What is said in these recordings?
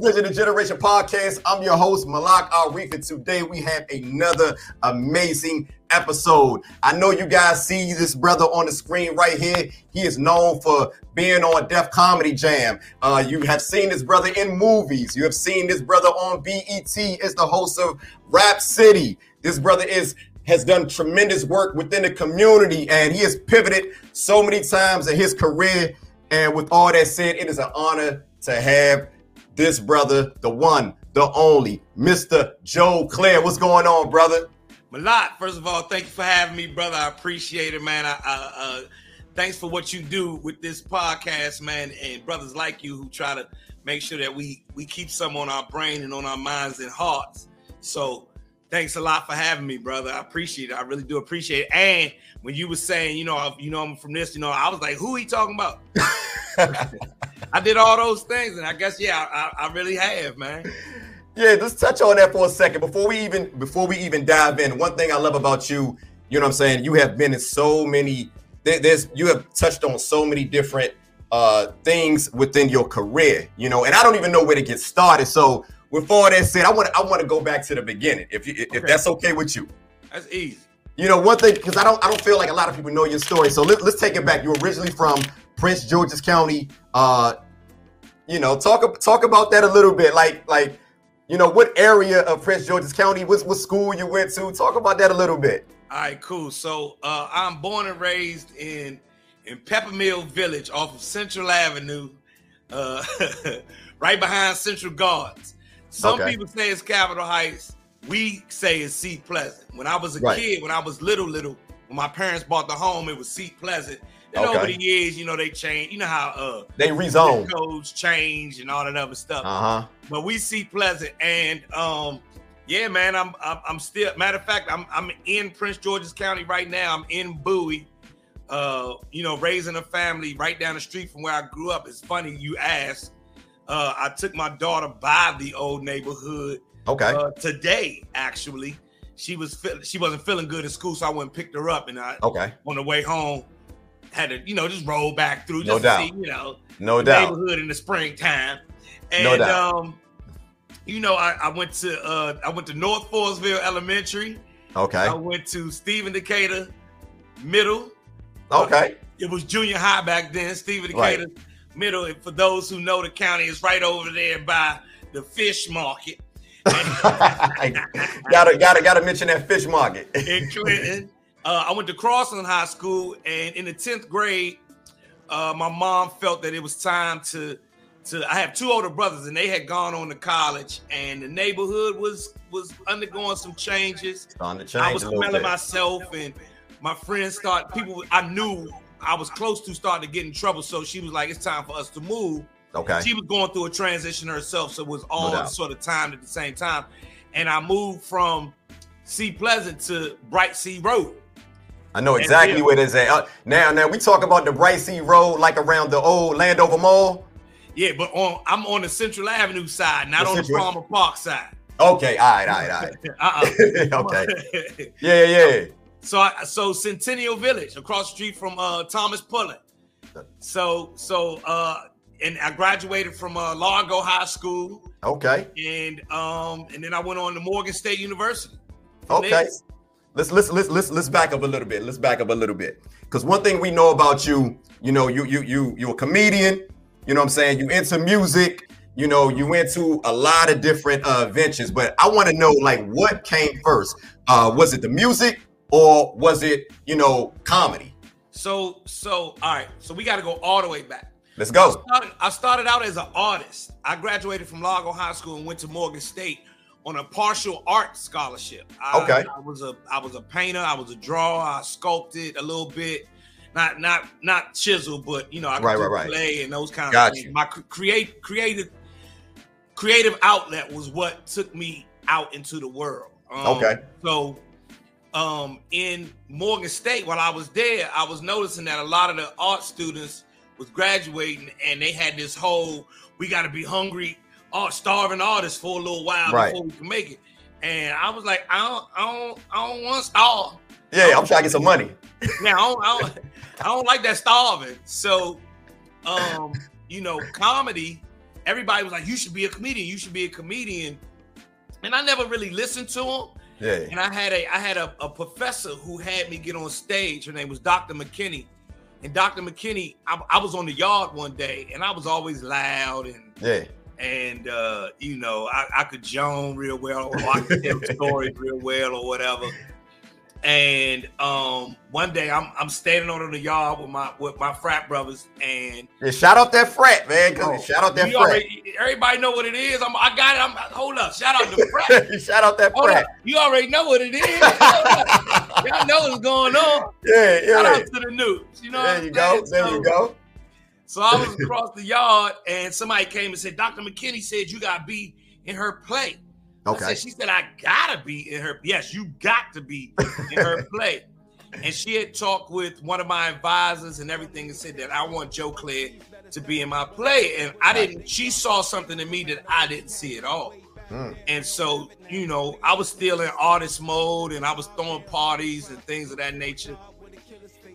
Digital Generation Podcast. I'm your host, Malak Arif, and today we have another amazing episode. I know you guys see this brother on the screen right here. He is known for being on Def Comedy Jam. You have seen this brother in movies. You have seen this brother on BET as the host of Rap City. This brother has done tremendous work within the community, and he has pivoted so many times in his career. And with all that said, it is an honor to have this brother, the one, the only, Mr. Joe Claire. What's going on, brother? Malak, first of all, thank you for having me, brother. I appreciate it, man. Thanks for what you do with this podcast, man, and brothers like you who try to make sure that we keep some on our brain and on our minds and hearts. So thanks a lot for having me, brother. I appreciate it. I really do appreciate it. And when you were saying, I'm from this, I was like, who he talking about? I did all those things, and I guess, yeah, I really have, man. Yeah, just touch on that for a second before we even dive in. One thing I love about you, you know what I'm saying, you have been in so many, you have touched on so many different things within your career, and I don't even know where to get started. So with all that said, I want to go back to the beginning, if that's okay with you. That's easy. One thing, because I don't feel like a lot of people know your story. So let's take it back. You're originally from Prince George's County. Talk about that a little bit. Like, what area of Prince George's County? What school you went to? Talk about that a little bit. All right, cool. So I'm born and raised in Peppermill Village off of Central Avenue, right behind Central Gardens. Some people say it's Capitol Heights. We say it's Seat Pleasant. When I was a kid, when I was little, when my parents bought the home, it was Seat Pleasant. Then over the years, they changed. You know how they rezoned, codes change and all that other stuff. But we Seat Pleasant, and yeah, man, I'm still. Matter of fact, I'm in Prince George's County right now. I'm in Bowie, raising a family right down the street from where I grew up. It's funny you ask. I took my daughter by the old neighborhood. Today, actually, she wasn't feeling good at school, so I went and picked her up, and I on the way home had to just roll back through just to see neighborhood in the springtime. And I went to North Forestville Elementary. I went to Stephen Decatur Middle. It was junior high back then. Stephen Decatur Middle, and for those who know the county, is right over there by the fish market. gotta mention that fish market in Clinton. I went to Crossland High School, and in the 10th grade, my mom felt that it was time to. I have two older brothers, and they had gone on to college, and the neighborhood was undergoing some changes. I was smelling myself, and my friends people I knew I was close to started to get in trouble. So she was like, "It's time for us to move." She was going through a transition herself, so it was all sort of timed at the same time. And I moved from Seat Pleasant to Brightsea Road. I know exactly where it is at. Now we talk about the Brightsea Road, like around the old Landover Mall. Yeah, but I'm on the Central Avenue side, not on the Palmer Park side. All right. Yeah. So Centennial Village, across the street from Thomas Pullen. And I graduated from Largo High School. And then I went on to Morgan State University. Let's back up a little bit. Because one thing we know about you, you're a comedian. You know what I'm saying? You into music. You into a lot of different ventures. But I want to know, what came first? Was it the music or was it comedy? So all right. So we got to go all the way back. Let's go. I started out as an artist. I graduated from Largo High School and went to Morgan State on a partial art scholarship. I was a painter. I was a drawer. I sculpted a little bit, not chisel, but I could play and those kind of things. My creative outlet was what took me out into the world. So in Morgan State, while I was there, I was noticing that a lot of the art students was graduating, and they had this whole "we got to be hungry" or starving artists for a little while before we can make it. And I was like, I don't want to starve. Yeah, I'm trying to get some money. I don't like that starving. So, comedy everybody was like, you should be a comedian. You should be a comedian. And I never really listened to him. Yeah. And I had a professor who had me get on stage. Her name was Dr. McKinney. And Dr. McKinney, I was on the yard one day, and I was always loud and you know, I could joan real well, or I could tell stories real well, or whatever. And one day I'm standing on the yard with my frat brothers, and shout out that frat, man. Shout out that frat. Everybody know what it is. I got it. Hold up, shout out the frat. Shout out that frat. You already know what it is. Y'all know what's going on. Yeah, yeah. Shout out to the news. You know there what you go. There so, you go. So I was across the yard, and somebody came and said, Dr. McKinney said you gotta be in her play. Okay. She said, I gotta be in her. Yes, you got to be in her play. And she had talked with one of my advisors and everything and said that I want Joe Clair to be in my play. And I didn't, she saw something in me that I didn't see at all. And so, you know, I was still in artist mode and I was throwing parties and things of that nature.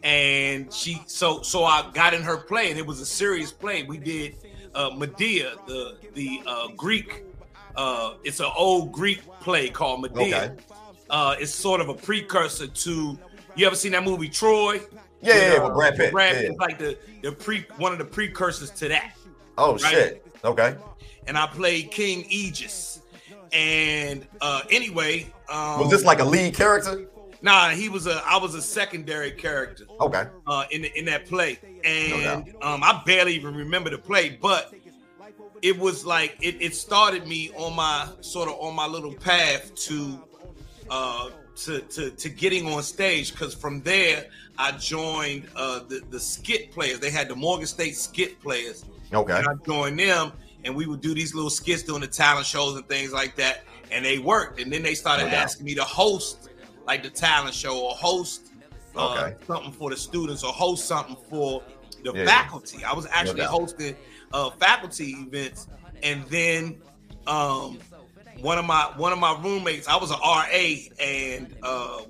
And she, so I got in her play, and it was a serious play. We did Medea, the Greek. It's an old Greek play called Medea. Okay. It's sort of a precursor to, you ever seen that movie Troy? Yeah, with Brad Pitt. Brad Pitt is like one of the precursors to that. Oh, right? Shit. Okay. And I played King Aegis. And anyway, was this like a lead character? Nah, I was a secondary character. Okay. In that play, and I barely even remember the play, but. It was like it started me on my little path to getting on stage, because from there I joined the skit players. They had the Morgan State skit players. Okay. And I joined them, and we would do these little skits doing the talent shows and things like that, and they worked. And then they started asking me to host like the talent show, or host something for the students, or host something for the faculty. I was actually hosting faculty events. And then one of my roommates, I was an RA, and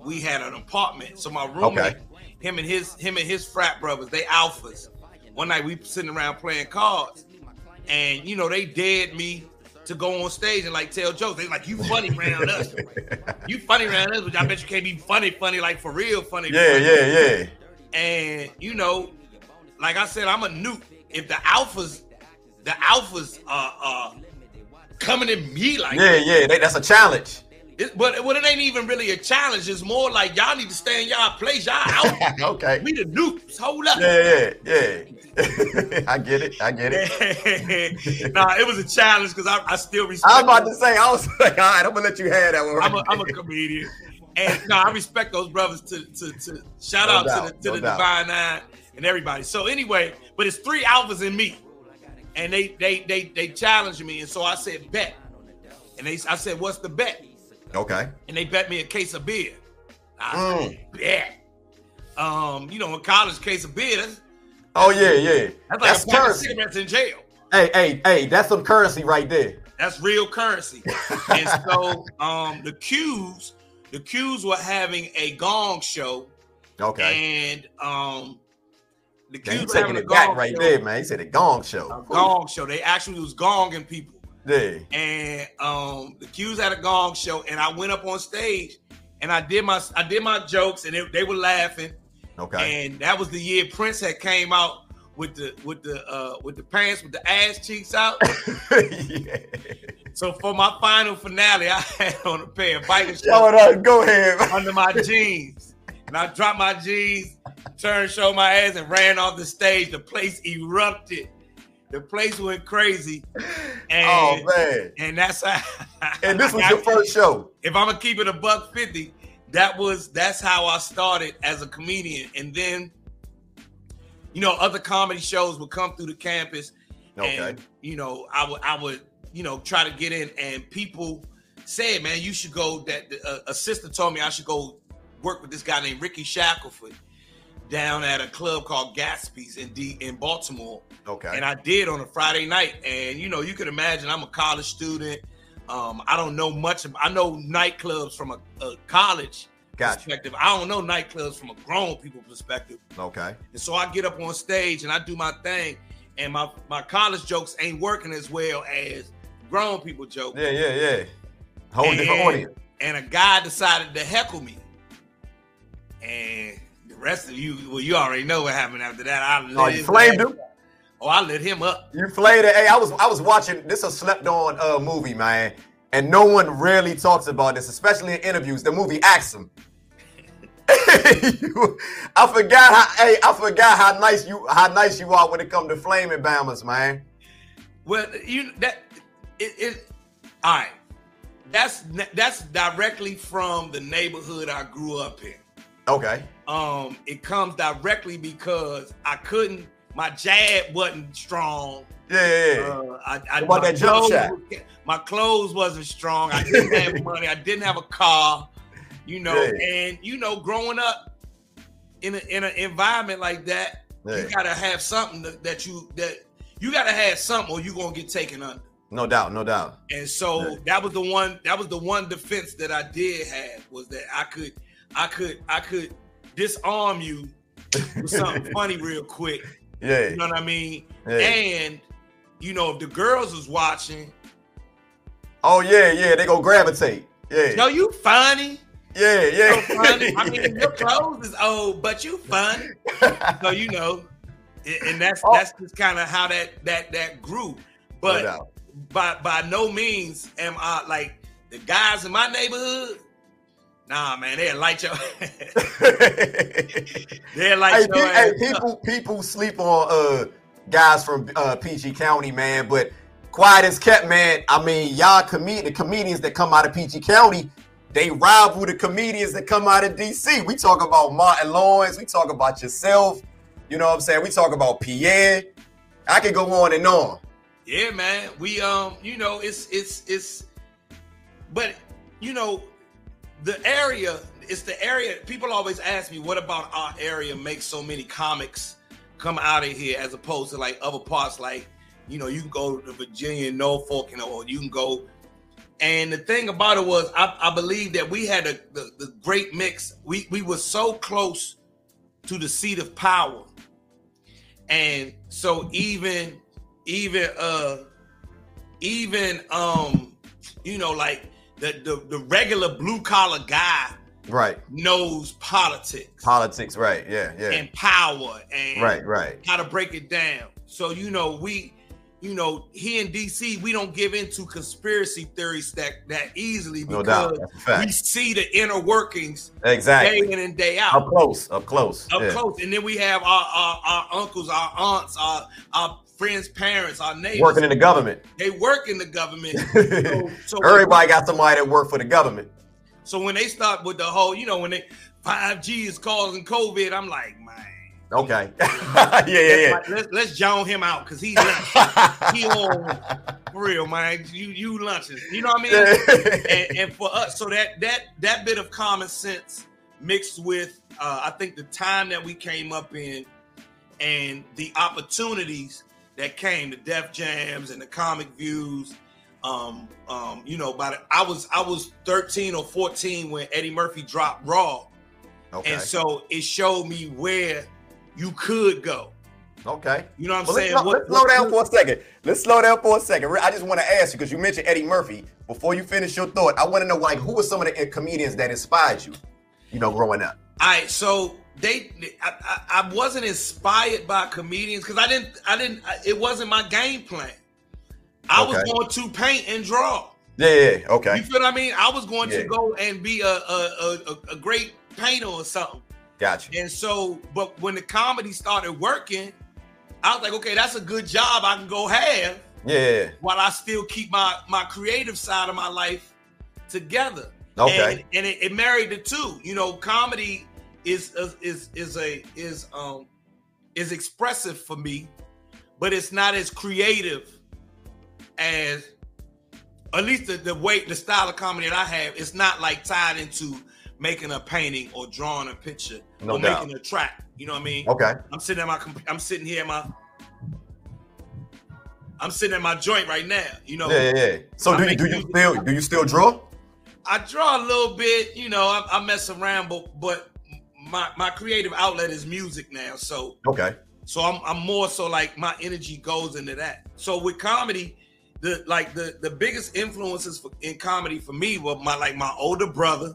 we had an apartment. So my roommate, him and his frat brothers, they alphas. One night we sitting around playing cards, and you know, they dared me to go on stage and like tell jokes. They like, you funny around us. You funny around us, but I bet you can't be funny like for real funny. Yeah. And you know, like I said, I'm a newt. If the alphas are coming at me like that's a challenge. But it ain't even really a challenge. It's more like, y'all need to stay in y'all place. Y'all out. Okay. We the nukes. Hold up. Yeah. I get it. Nah, it was a challenge because I still respect. I was about to say, I was like, all right, I'm gonna let you have that one. Right, I'm a comedian, and no, I respect those brothers. To shout out to the Divine Nine and everybody. So anyway, but it's three alphas in me, and they challenged me, and so I said bet, and I said, what's the bet? Okay. And they bet me a case of beer. I said bet. You know, in college, case of beer. That's that's like a pack of cigarettes in jail. Hey, that's some currency right there. That's real currency. And so the Q's were having a gong show. Okay. And the Q's were having a gong show. Right there, man. He said a gong show. A gong show. They actually was gonging people. Yeah. And the Q's had a gong show, and I went up on stage, and I did my jokes, and they were laughing. Okay. And that was the year Prince had came out with the pants with the ass cheeks out. So for my final finale, I had on a pair of biker shorts. Go ahead. Under my jeans, and I dropped my jeans, turned, showed my ass, and ran off the stage. The place erupted. The place went crazy. And, and that's how. And this was your first show. If I'm gonna keep it $150, that's how I started as a comedian. And then, you know, other comedy shows would come through the campus. Okay. And, you know, I would, you know, try to get in. And people said, man, you should go. That a sister told me I should go work with this guy named Ricky Shackelford down at a club called Gatsby's in Baltimore. Okay. And I did on a Friday night. And, you know, you could imagine I'm a college student. I don't know much. I know nightclubs from a college perspective. I don't know nightclubs from a grown people perspective. Okay. And so I get up on stage and I do my thing. and my college jokes ain't working as well as grown people jokes. Yeah. Whole different audience. And a guy decided to heckle me. And the rest of you, well, you already know what happened after that. You flamed him? Oh, I lit him up. You flamed it. Hey, I was watching, this a slept on movie, man. And no one really talks about this, especially in interviews. The movie Axum. I forgot how nice you are when it comes to flaming Bammers, man. Well, all right. That's directly from the neighborhood I grew up in. Okay. It comes directly because my jab wasn't strong. Yeah. My clothes wasn't strong. I didn't have money. I didn't have a car. And growing up in an environment like that, you gotta have something or you're gonna get taken under. No doubt. And so that was the one defense that I did have, was that I could disarm you with something funny real quick. Yeah. You know what I mean? Yeah. And if the girls was watching, oh yeah, they gonna gravitate. Yeah. No, you funny. Yeah. Funny. I mean, your clothes is old, but you funny. So and that's just kind of how that grew. But no by no means am I like the guys in my neighborhood. Nah, man, they'll light your. They'll light your. Hey, people sleep on guys from PG County, man. But quiet as kept, man. I mean, y'all the comedians that come out of PG County. They rival the comedians that come out of DC. We talk about Martin Lawrence. We talk about yourself. You know what I'm saying? We talk about Pierre. I could go on and on. Yeah, man. We the area. It's the area. People always ask me, what about our area makes so many comics come out of here as opposed to like other parts? Like, you can go to Virginia, Norfolk, or you can go. And the thing about it was, I believe that we had the great mix. We were so close to the seat of power, and so like the regular blue collar guy, right, knows politics. Politics, right? Yeah. And power, and right. How to break it down. So we. Here in DC, we don't give into conspiracy theories that easily, because we see the inner workings day in and day out. Up close. And then we have our uncles, our aunts, our friends' parents, our neighbors. Working in the government. They work in the government. So everybody got somebody that work for the government. So when they start with the whole, when they 5G is causing COVID, I'm like, man. Okay. Yeah. Let's join him out, because he's he on for real, man. You lunches. You know what I mean? and for us, so that bit of common sense mixed with I think the time that we came up in and the opportunities that came, the Def Jams and the Comic Views. I was 13 or 14 when Eddie Murphy dropped Raw. Okay. And so it showed me where you could go. Okay. You know what I'm saying? Let's slow down for a second. I just want to ask you, because you mentioned Eddie Murphy. Before you finish your thought, I want to know, like, who were some of the comedians that inspired you, growing up? All right. So I wasn't inspired by comedians, because it wasn't my game plan. I was going to paint and draw. Yeah. Okay. You feel what I mean? I was going to go and be a great painter or something. Gotcha. And so, but when the comedy started working, I was like, okay, that's a good job I can go have. Yeah. While I still keep my creative side of my life together. Okay. And it married the two. Comedy is expressive for me, but it's not as creative as, at least the style of comedy that I have. It's not like tied into making a painting or drawing a picture making a track. You know what I mean? Okay. I'm sitting at my joint right now. Yeah. So do you still draw? I draw a little bit. I mess around, but my creative outlet is music now. So okay. So I'm more so like my energy goes into that. So with comedy, the biggest influences in comedy for me were my older brother.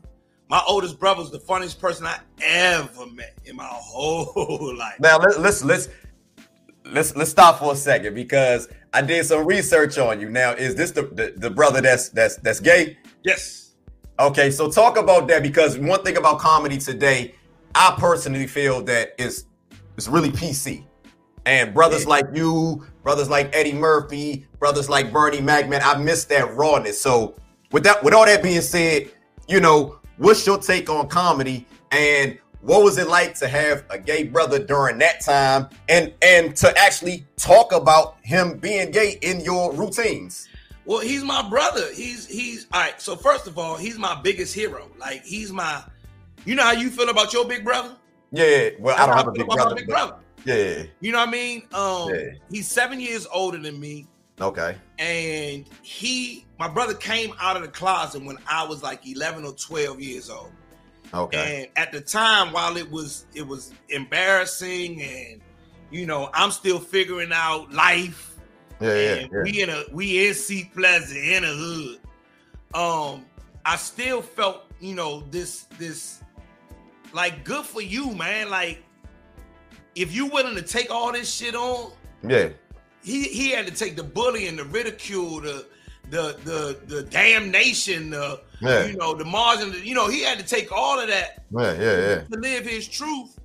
My oldest brother was the funniest person I ever met in my whole life. Now let's stop for a second, because I did some research on you. Now, is this the brother that's gay? Yes. Okay, so talk about that, because one thing about comedy today, I personally feel that it's really PC. And brothers like you, brothers like Eddie Murphy, brothers like Bernie Mac, man, I miss that rawness. So with all that being said, you know, what's your take on comedy, and what was it like to have a gay brother during that time, and to actually talk about him being gay in your routines? Well, he's my brother. He's all right. So first of all, he's my biggest hero. Like, he's my, you know how you feel about your big brother? Yeah. Well, I don't have a big brother. Yeah. You know what I mean? He's 7 years older than me. Okay. And my brother came out of the closet when I was like 11 or 12 years old. Okay. And at the time, while it was embarrassing, and you know, I'm still figuring out life. Yeah. We in C Pleasant in a hood. I still felt, you know, this like, good for you, man. Like, if you willing to take all this shit on, yeah. He had to take the bullying, the ridicule, the damnation, you know, the margin, you know, he had to take all of that to live his truth.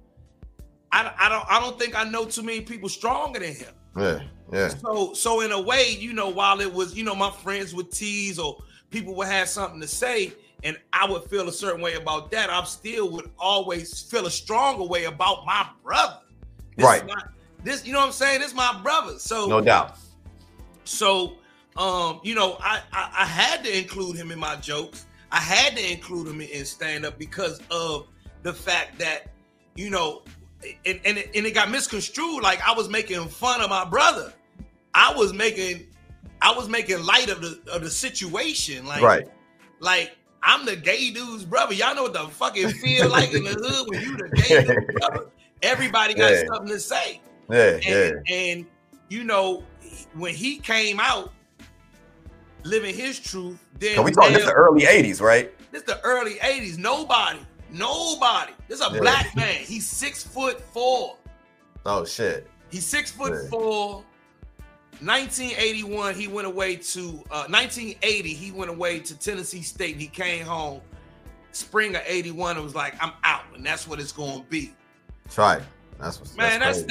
I don't think I know too many people stronger than him. So in a way, you know, while it was, you know, my friends would tease or people would have something to say, and I would feel a certain way about that, I still would always feel a stronger way about my brother. This, you know what I'm saying? This is my brother. So no doubt. So, you know, I had to include him in my jokes. I had to include him in stand-up because of the fact that, you know, and it got misconstrued. Like, I was making fun of my brother. I was making light of the situation. Like, like, I'm the gay dude's brother. Y'all know what the fuck it feel like in the hood when you the gay dude's brother. Everybody got something to say. And you know, when he came out living his truth, then we talking this the early 80s, right? This the early 80s. Nobody. This a black man. He's 6'4". Oh shit. He's 6'4". 1981, he went away to 1980, he went away to Tennessee State, and he came home spring of 81 and was like, I'm out, and that's what it's gonna be. That's right. I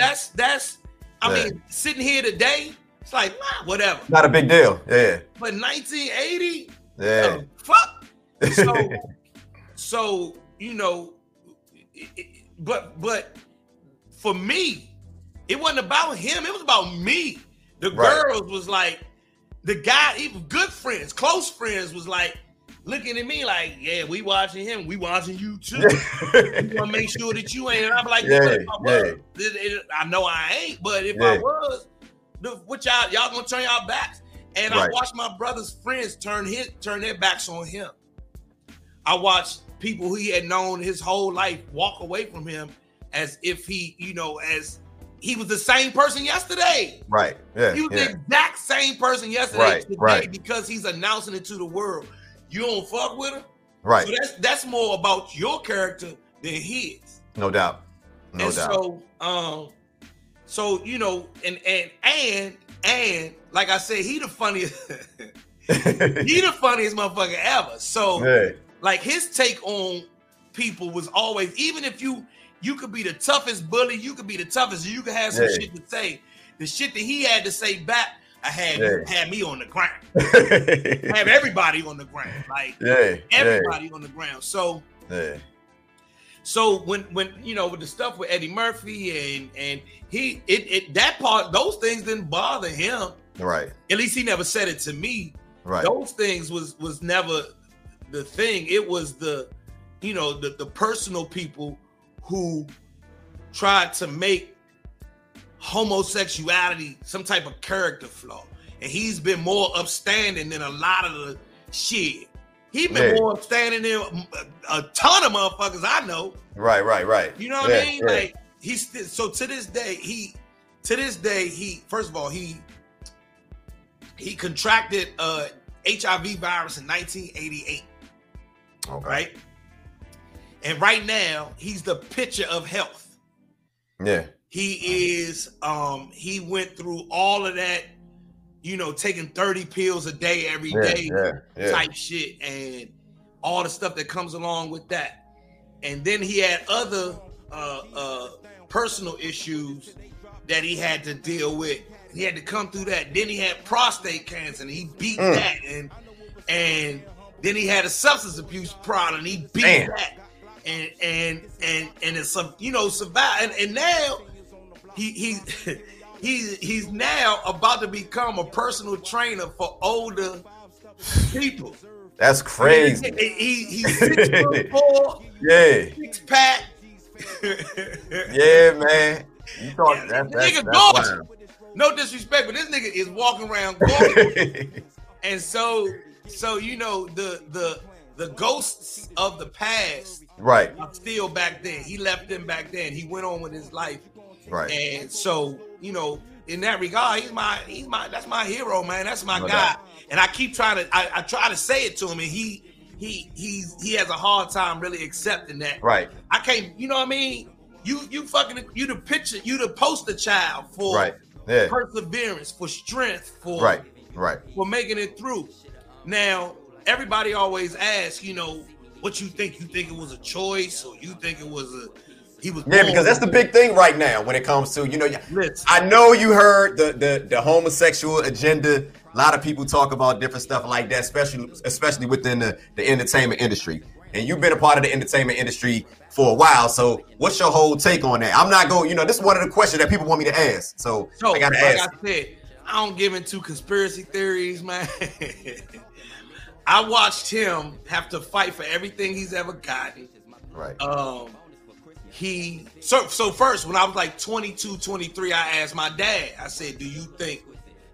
mean, sitting here today, it's like, nah, whatever. Not a big deal. Yeah. But 1980? Yeah. Fuck. So, you know, but for me, it wasn't about him. It was about me. The girls was like, the guy, even good friends, close friends was like, looking at me like, yeah, we watching him. We watching you too. We want to make sure that you ain't. And I'm like, I know I ain't, but if I was, what y'all gonna turn y'all backs? And I watched my brother's friends turn their backs on him. I watched people he had known his whole life walk away from him as if he, you know, as he was the same person yesterday. Right. Yeah. He was the exact same person yesterday today because he's announcing it to the world. You don't fuck with him, right? So that's more about your character than his, no doubt. So you know, and like I said, he the funniest, motherfucker ever. So like, his take on people was always, even if you could be the toughest bully, you could be the toughest, you could have some shit to say. The shit that he had to say back. I had me on the ground. I have everybody on the ground. Like everybody on the ground. So so when you know, with the stuff with Eddie Murphy and he it that part, those things didn't bother him. Right. At least he never said it to me. Right. Those things was never the thing. It was the, you know, the personal people who tried to make homosexuality some type of character flaw, and he's been more upstanding than a lot of the shit. He's been more upstanding than a ton of motherfuckers I know. Right. You know what I mean? Like, he's so to this day, he to this day, he, first of all, he contracted HIV virus in 1988. Okay. Right? And right now, he's the picture of health. Yeah. He is, he went through all of that, you know, taking 30 pills a day every day type shit and all the stuff that comes along with that. And then he had other personal issues that he had to deal with. He had to come through that. Then he had prostate cancer and he beat that. And then he had a substance abuse problem and he beat that. And it's some, you know, survive. And now he's now about to become a personal trainer for older people. That's crazy. He's 6'4", yeah, six pack. Yeah, man. You talking that nigga gorgeous. No disrespect, but this nigga is walking around gorgeous. And so you know the ghosts of the past, right? Are still back then. He left them back then. He went on with his life, right? And so, you know, in that regard, he's my that's my hero, man. That's my guy. And I keep trying to, I try to say it to him, and he has a hard time really accepting that. Right? I can't, you know what I mean? You fucking, you the picture, you the poster child for perseverance, for strength, for for making it through. Now, everybody always asks, you know, what you think? You think it was a choice, or you think it was a he was born? Yeah, because that's the big thing right now when it comes to, you know, I know you heard the homosexual agenda. A lot of people talk about different stuff like that, especially within the entertainment industry. And you've been a part of the entertainment industry for a while, so what's your whole take on that? I'm not going, you know, this is one of the questions that people want me to ask. So I got to ask. Like I said, I don't give into conspiracy theories, man. I watched him have to fight for everything he's ever gotten. Right. So first, when I was like 22, 23, I asked my dad, I said, do you think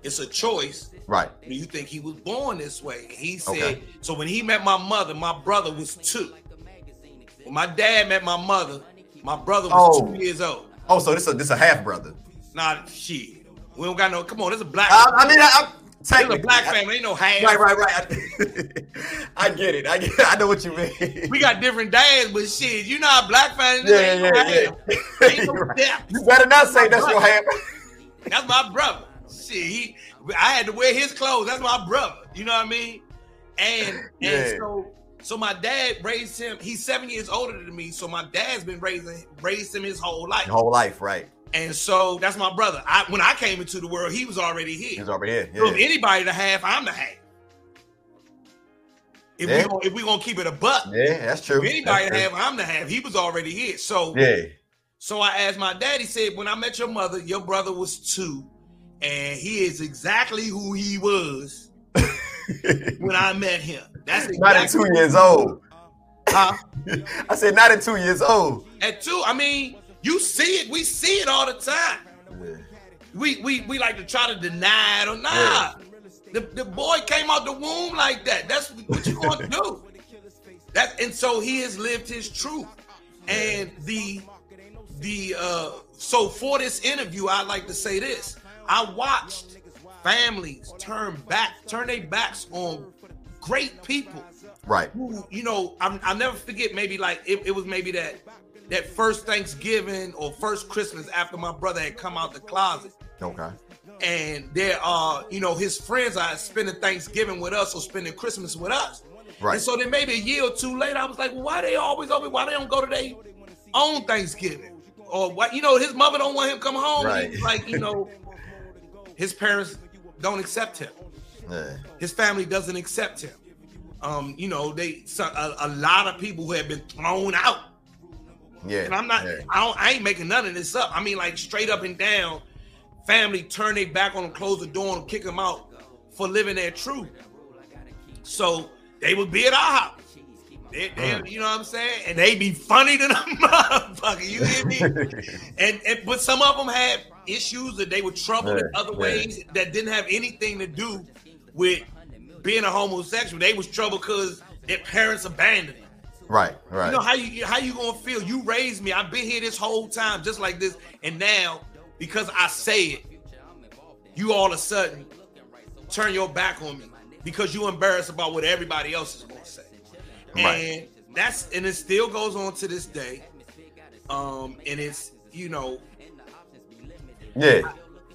it's a choice? Right. Do you think he was born this way? And he said, so when he met my mother, my brother was 2. When my dad met my mother, my brother was 2 years old. Oh, so this a half brother. Nah, shit. We don't got no, come on, this is a black It's a black family, ain't no half. Right. I get it. I know what you mean. We got different dads, but shit, you know, a black family. Yeah. Ain't no right. You better not say that's your half. That's my brother. Shit, I had to wear his clothes. That's my brother. You know what I mean? And so my dad raised him. He's 7 years older than me, so my dad's been raised him his whole life. Right. And so that's my brother. When I came into the world, he was already here. Yeah. So if anybody the half, I'm the half. If we gonna keep it a buck, that's true. If anybody the half, I'm the half. He was already here. So I asked my dad. He said, "When I met your mother, your brother was 2, and he is exactly who he was when I met him. That's exactly not at 2 years old." Huh? I said, "Not at 2 years old." At 2, I mean. You see it. We see it all the time. Yeah. We like to try to deny it or The boy came out the womb like that. That's what you want to do. And so he has lived his truth. And so for this interview, I like to say this. I watched families turn their backs on great people. Right. Who, you know, I'll never forget. Maybe like it was maybe that first Thanksgiving or first Christmas after my brother had come out the closet. Okay. And there are, you know, his friends are spending Thanksgiving with us or spending Christmas with us. Right. And so then maybe a year or two later, I was like, well, why they always over? Why they don't go to their own Thanksgiving? Or why, you know, his mother don't want him to come home. Right. He's like, you know, his parents don't accept him. Yeah. His family doesn't accept him. You know, a lot of people who have been thrown out. Yeah, and I'm not. Yeah. I ain't making none of this up. I mean, like straight up and down, family turn their back on them, close the door, and kick them out for living their truth. So they would be at our house. You know what I'm saying? And they be funny to them motherfucker. You hear me? But some of them had issues that they were troubled in other ways that didn't have anything to do with being a homosexual. They was troubled because their parents abandoned them. Right. You know how you gonna feel? You raised me. I've been here this whole time, just like this, and now because I say it, you all of a sudden turn your back on me because you embarrassed about what everybody else is going to say. Right. And that's, and it still goes on to this day. And it's, you know, yeah.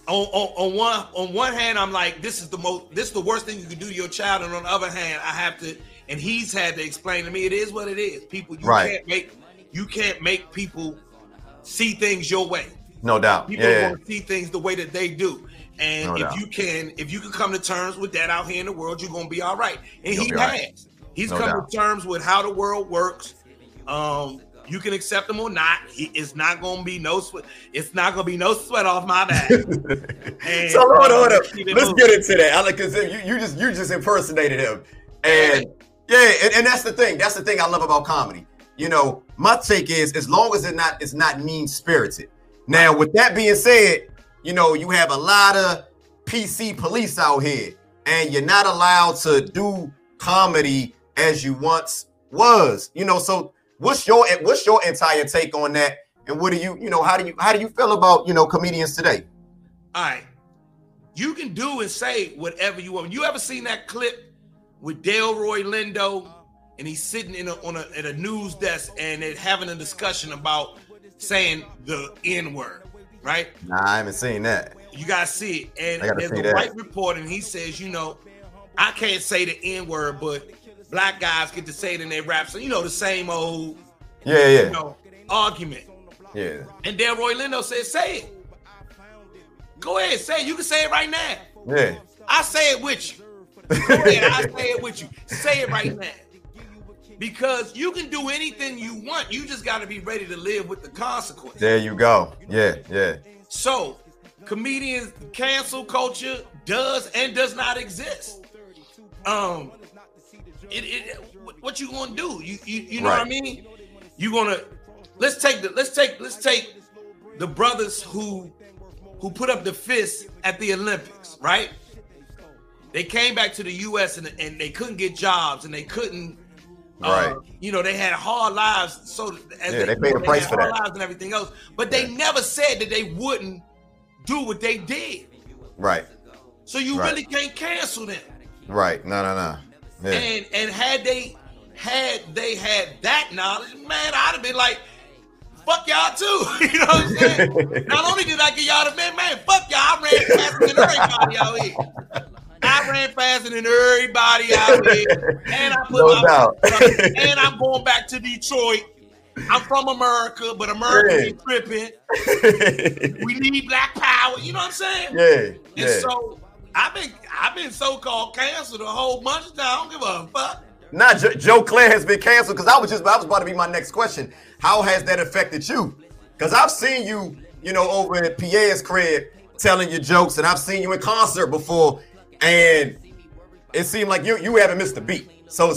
On one hand, I'm like, this is the worst thing you can do to your child. And on the other hand, I have to, and he's had to explain to me, it is what it is. People, you can't make people see things your way. No doubt. People want to see things the way that they do. And if you can come to terms with that out here in the world, you're gonna be all right. And he has. He's come to terms with how the world works. You can accept him or not. It's not gonna be no sweat. It's not gonna be no sweat off my back. And, so hold up. Let's get into that. I like, because you just impersonated him, and that's the thing. That's the thing I love about comedy. You know, my take is as long as it's not mean spirited. Now, with that being said, you know you have a lot of PC police out here, and you're not allowed to do comedy as you once was. You know, so. What's your entire take on that? And what do how do you feel about, you know, comedians today? All right. You can do and say whatever you want. You ever seen that clip with Delroy Lindo and he's sitting at a news desk and they're having a discussion about saying the N-word, right? Nah, I haven't seen that. You gotta see it. And there's a white reporter and he says, you know, I can't say the N-word, but Black guys get to say it in their raps, so you know the same old, you know, argument. Yeah. And Delroy Lindo said, "Say it. Go ahead, say it. You can say it right now. Yeah. I say it with you. Go ahead, I say it with you. Say it right now, because you can do anything you want. You just got to be ready to live with the consequences." There you go. Yeah. So, comedians, cancel culture does and does not exist. What you gonna do? You know what I mean? You gonna let's take the brothers who put up the fist at the Olympics, right? They came back to the U.S. and they couldn't get jobs and they couldn't, you know, they had hard lives. So as they paid a price for that. Lives and everything else, but they never said that they wouldn't do what they did. Right. So you really can't cancel them. Right. No. Yeah. And had they had that knowledge, man, I'd have been like, fuck y'all too. You know what I'm saying? Not only did I get y'all to man, fuck y'all. I ran faster than everybody out here. And I put and I'm going back to Detroit. I'm from America, but America ain't tripping. We need black power. You know what I'm saying? Yeah. And so I've been so-called canceled a whole bunch of times. I don't give a fuck. Nah, Joe Claire has been canceled, because I was about to be my next question. How has that affected you? Because I've seen you, you know, over at Pierre's crib telling your jokes, and I've seen you in concert before, and it seemed like you haven't missed a beat. So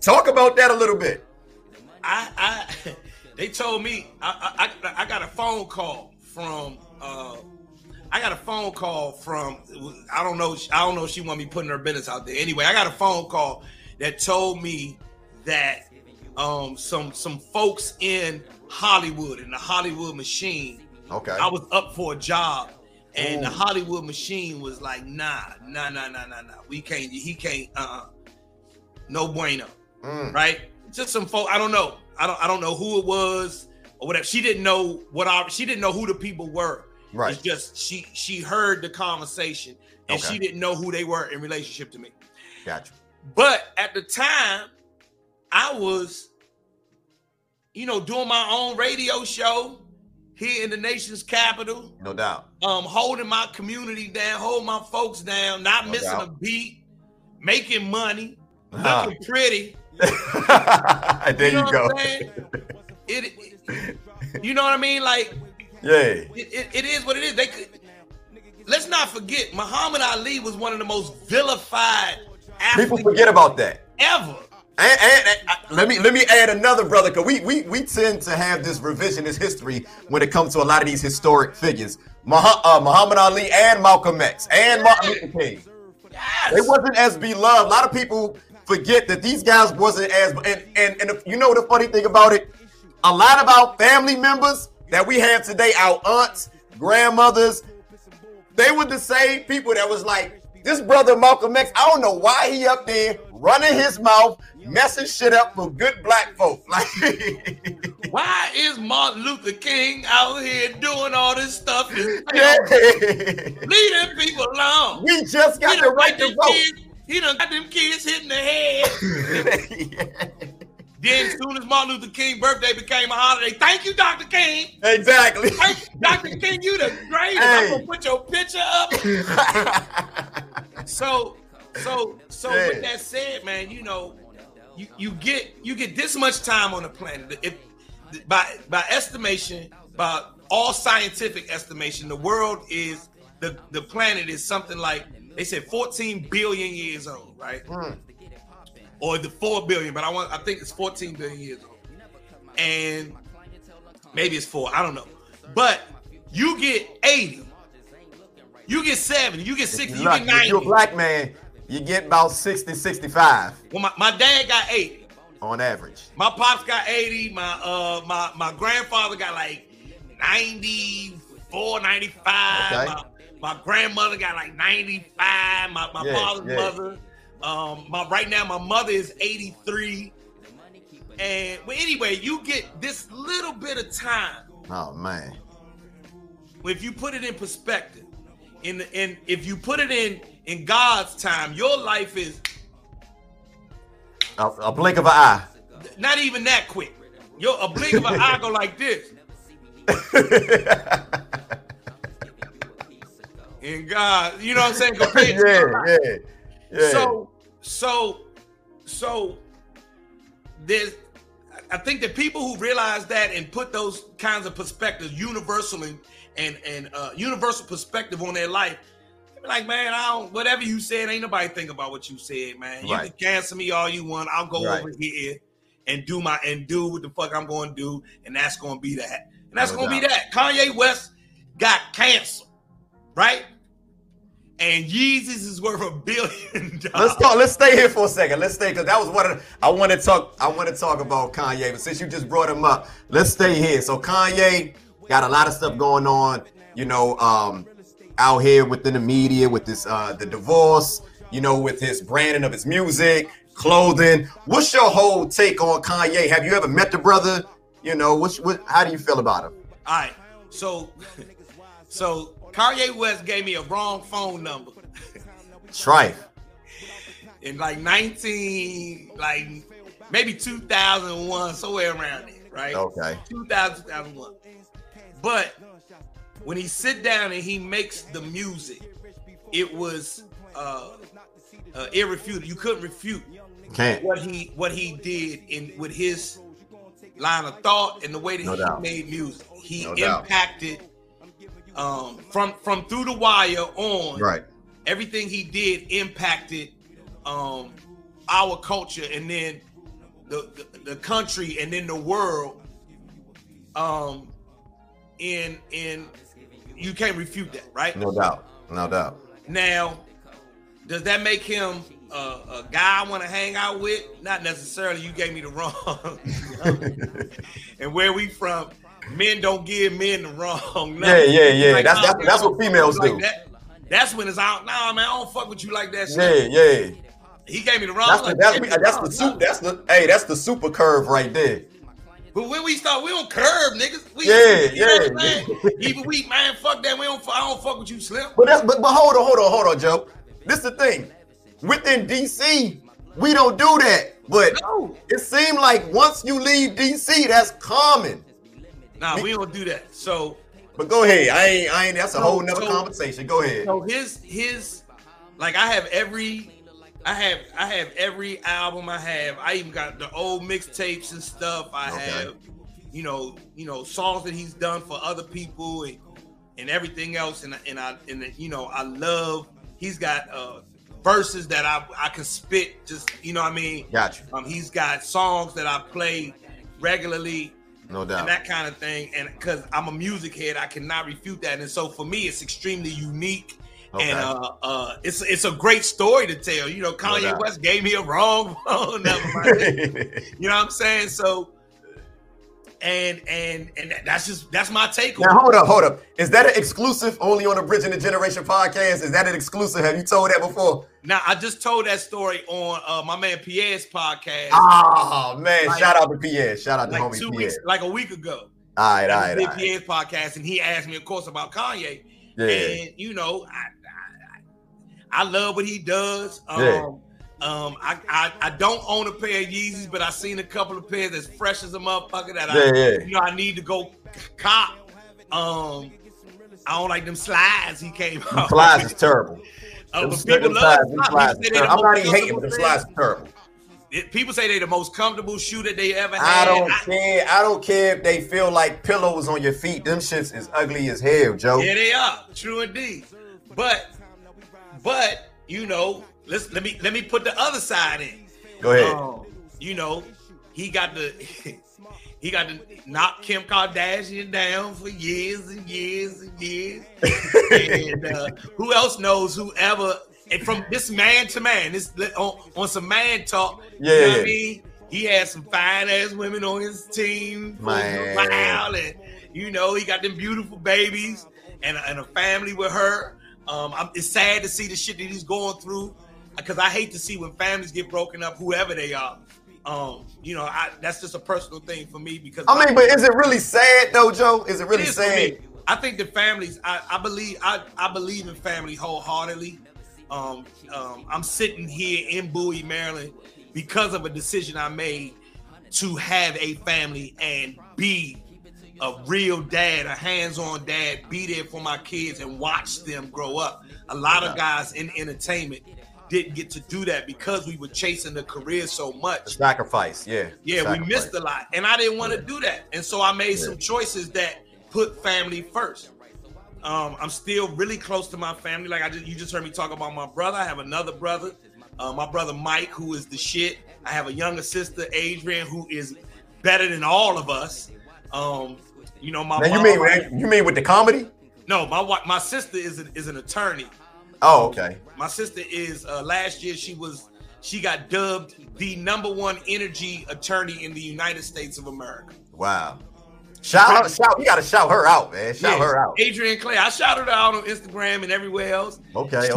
talk about that a little bit. They told me I got a phone call from. I don't know if she want me putting her business out there. Anyway, I got a phone call that told me that some folks in Hollywood, in the Hollywood machine, I was up for a job, and the Hollywood machine was like, nah, we can't, he can't, no bueno, right? Just some folk, I don't know who it was or whatever. She didn't know who the people were. Right. It's just she heard the conversation and she didn't know who they were in relationship to me. Gotcha. But at the time, I was, you know, doing my own radio show here in the nation's capital. No doubt. Holding my community down, holding my folks down, not missing a beat, making money, looking pretty. There you go. You know what I mean? Like. Yeah, it is what it is. Let's not forget, Muhammad Ali was one of the most vilified athletes. People forget about that ever. And let me add another brother, because we tend to have this revisionist history when it comes to a lot of these historic figures. Muhammad Ali and Malcolm X and Martin Luther King. Yes. They wasn't as beloved. A lot of people forget that these guys wasn't as. And you know the funny thing about it, a lot of our family members that we have today, our aunts, grandmothers, they were the same people that was like, this brother Malcolm X, I don't know why he up there running his mouth, messing shit up for good black folk. Like, why is Martin Luther King out here doing all this stuff? Yeah. Leave them people alone. We just got the right to vote. Kids, he done got them kids hit in the head. Yeah. Then as soon as Martin Luther King's birthday became a holiday, thank you, Dr. King. Exactly. Thank you, Dr. King, you the greatest. Hey. I'm going to put your picture up. So hey. With that said, man, you know, you get this much time on the planet. If by estimation, by all scientific estimation, the world is, the planet is something like, they said 14 billion years old, right? Mm. Or the 4 billion, but I think it's 14 billion years old. And maybe it's 4, I don't know. But you get 80, you get 70, you get 60, you get 90. If you're a black man, you get about 60, 65. Well, my dad got 80. On average. My pops got 80, my grandfather got like 94, 95. Okay. My grandmother got like 95, my father's mother. My mother is 83, and well, anyway, you get this little bit of time. Oh man! If you put it in perspective, if you put it in God's time, your life is a blink of an eye. Not even that quick. You're a blink of an eye go like this. In God, you know what I'm saying? Yeah. So there's, I think the people who realize that and put those kinds of perspectives, universal and universal perspective on their life, they're like, man, whatever you said, ain't nobody think about what you said, man. Right. You can cancel me all you want. I'll go over here and do what the fuck I'm going to do, and that's going to be that. And that's going to be that. Kanye West got canceled, right? And Yeezus is worth $1 billion. Let's stay here for a second. Let's stay, because that was one of the, I want to talk about Kanye, but since you just brought him up, let's stay here. So Kanye got a lot of stuff going on, you know, out here within the media with this the divorce, you know, with his branding of his music, clothing. What's your whole take on Kanye? Have you ever met the brother? You know, how do you feel about him? All right. So Kanye West gave me a wrong phone number. Trife. In like 2001, somewhere around there, right? Okay. 2001. But when he sit down and he makes the music, it was irrefutable. You couldn't refute what he did with his line of thought and the way that he made music. He impacted. From Through the Wire on, right, everything he did impacted our culture, and then the country, and then the world. You can't refute that, right? No doubt. Now, does that make him a guy I want to hang out with? Not necessarily. You gave me the wrong. And where we from? Men don't give men the wrong number. Yeah. Like, that's what females do. Like that. That's when it's out. Nah, man, I don't fuck with you like that shit. Yeah. He gave me the wrong number. That's the super curve right there. But when we start, we don't curve, niggas. You know what I'm saying? Even we, man, fuck that. I don't fuck with you, Slim. But hold on, Joe. This is the thing. Within DC, we don't do that. But it seemed like once you leave DC, that's common. Nah, we don't do that. So, but go ahead. I ain't. That's a whole nother conversation. Go ahead. So his, like, I have every album I have. I even got the old mixtapes and stuff. I have, you know, songs that he's done for other people and everything else. I love. He's got verses that I can spit. Just, you know what I mean. Gotcha. He's got songs that I play regularly. No doubt. And that kind of thing. And because I'm a music head, I cannot refute that. And so for me, it's extremely unique. Okay. And it's a great story to tell. You know, Kanye West gave me a wrong phone number. You know what I'm saying? So And that's my take on it. Now hold up. Is that an exclusive only on the Bridging the Generation podcast? Is that an exclusive? Have you told that before? Now I just told that story on my man Pierre's podcast. Oh man, like, shout out to Pierre. Shout out to homie 2 weeks, Pierre. Like a week ago. All right. Pierre's podcast, and he asked me, of course, about Kanye. Yeah. And you know, I love what he does. Yeah. I don't own a pair of Yeezys, but I seen a couple of pairs that's fresh as a motherfucker that you know I need to go cop. I don't like them slides he came out. Slides is terrible. But people love slides. I'm not even hating, but the slides are terrible. People say they're the most comfortable shoe that they ever had. I don't care if they feel like pillows on your feet. Them shits is ugly as hell, Joe. Yeah, they are. True indeed. But you know. Let me put the other side in. Go ahead. You know, he got to knock Kim Kardashian down for years and years and years. And who else knows? Whoever, and from this man to man, this on some man talk. Yeah. You know what I mean? He has some fine ass women on his team. Man. And you know, he got them beautiful babies and a family with her. It's sad to see the shit that he's going through. Because I hate to see when families get broken up, whoever they are. You know, that's just a personal thing for me. Because I mean, but is it really sad though, Joe? Is it really sad? I think the families. I believe in family wholeheartedly. I'm sitting here in Bowie, Maryland, because of a decision I made to have a family and be a real dad, a hands-on dad, be there for my kids and watch them grow up. A lot of guys in entertainment didn't get to do that because we were chasing the career so much. The sacrifice, we missed a lot, and I didn't want to do that, and so I made some choices that put family first. I'm still really close to my family. Like you just heard me talk about my brother. I have another brother, my brother Mike, who is the shit. I have a younger sister, Adrian, who is better than all of us. You know, my now, mom, you mean with the comedy? No, my sister is an attorney. Oh, okay. My sister is last year she got dubbed the #1 energy attorney in the United States of America. Wow. Shout out. We got to shout her out, man. Her out. Adrian Clay. I shouted her out on Instagram and everywhere else. Okay.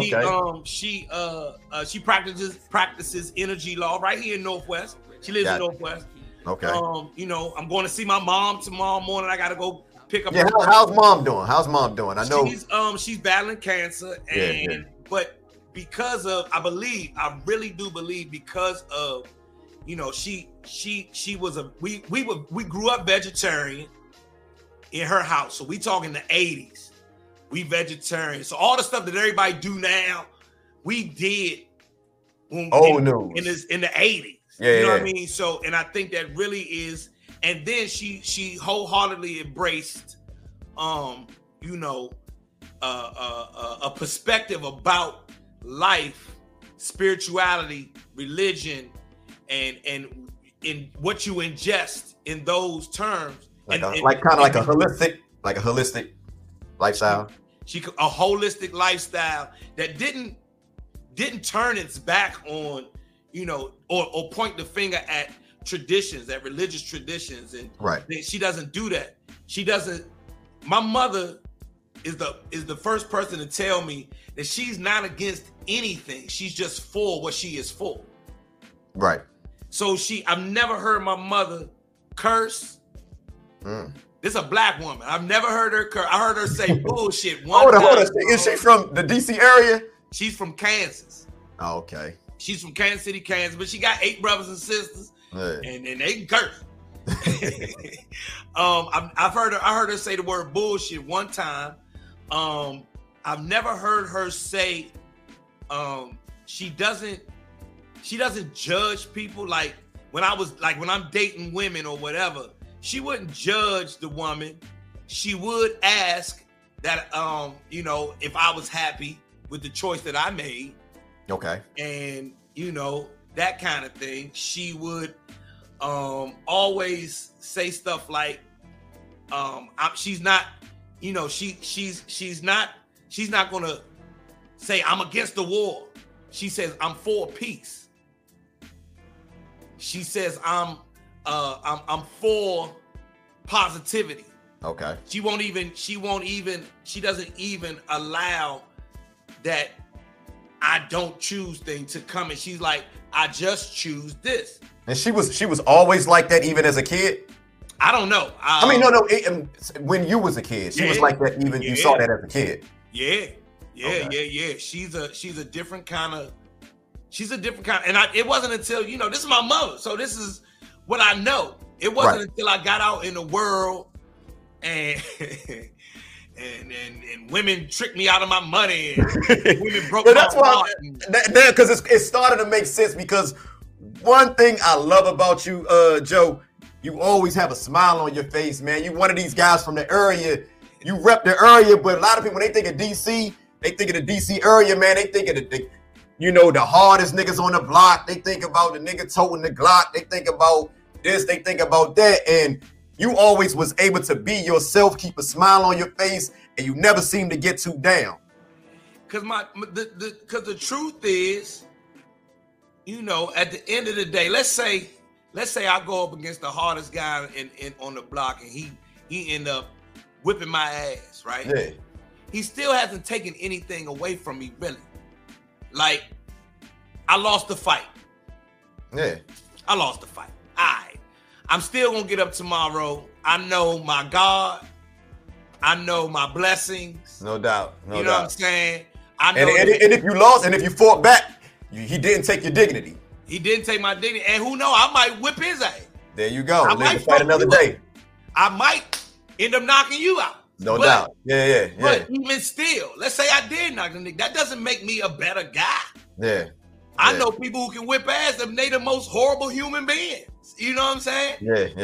She practices energy law right here in Northwest. She lives in Northwest. Okay. You know, I'm going to see my mom tomorrow morning. I got to go pick up. Yeah, how's mom doing? I know she's battling cancer, and but because of I really do believe because of you know, she was a we grew up vegetarian in her house, so we talking the 80s. We vegetarian, so all the stuff that everybody do now, we did in the 80s. What I mean? So, and I think that really is. And then she wholeheartedly embraced, you know, a perspective about life, spirituality, religion, and in what you ingest in those terms, like a holistic lifestyle. She a holistic lifestyle that didn't turn its back on, you know, or point the finger at traditions, at religious traditions, and she doesn't do that. She doesn't. My mother is the first person to tell me that she's not against anything. She's just for what she is for. Right. So I've never heard my mother curse. This is a black woman. I've never heard her curse. I heard her say bullshit once. Hold on. Is she from the DC area? She's from Kansas. Oh, okay. She's from Kansas City, Kansas, but she got 8 brothers and sisters. Hey. And they can curse. I heard her say the word bullshit one time. I've never heard her say she doesn't judge people. Like when I'm dating women or whatever, she wouldn't judge the woman. She would ask that you know, if I was happy with the choice that I made. Okay. And you know, that kind of thing. She would always say stuff like, she's not, you know, she's not gonna say I'm against the war. She says I'm for peace. She says I'm for positivity. Okay. She doesn't even allow that I don't choose thing to come. And she's like, I just choose this. And she was always like that even as a kid? I don't know. When you was a kid, she was like that even you saw that as a kid. Yeah. Yeah, okay. Yeah. She's a different kind of, and it wasn't until, this is my mother. So this is what I know. It wasn't until I got out in the world and women tricked me out of my money. And women broke my heart. Now, because it started to make sense, because one thing I love about you, Joe, you always have a smile on your face, man. You one of these guys from the area. You rep the area, but a lot of people, when they think of D.C., they think of the D.C. area, man. They think of the hardest niggas on the block. They think about the nigga toting the Glock. They think about this. They think about that. And you always was able to be yourself, keep a smile on your face, and you never seem to get too down. Because the truth is, at the end of the day, let's say I go up against the hardest guy in on the block, and he end up whipping my ass, right? Yeah. He still hasn't taken anything away from me, really. Like, I lost the fight. Yeah. I lost the fight. I'm still going to get up tomorrow. I know my God. I know my blessings. No doubt. You know what I'm saying? I know. And if you lost and if you fought back, he didn't take your dignity. He didn't take my dignity. And who knows? I might whip his ass. There you go. I might fight another day. I might end up knocking you out. No doubt. Yeah. But even still, let's say I did knock them niggas. That doesn't make me a better guy. Yeah. I know people who can whip ass, and they the most horrible human beings. You know what I'm saying? Yeah. Let me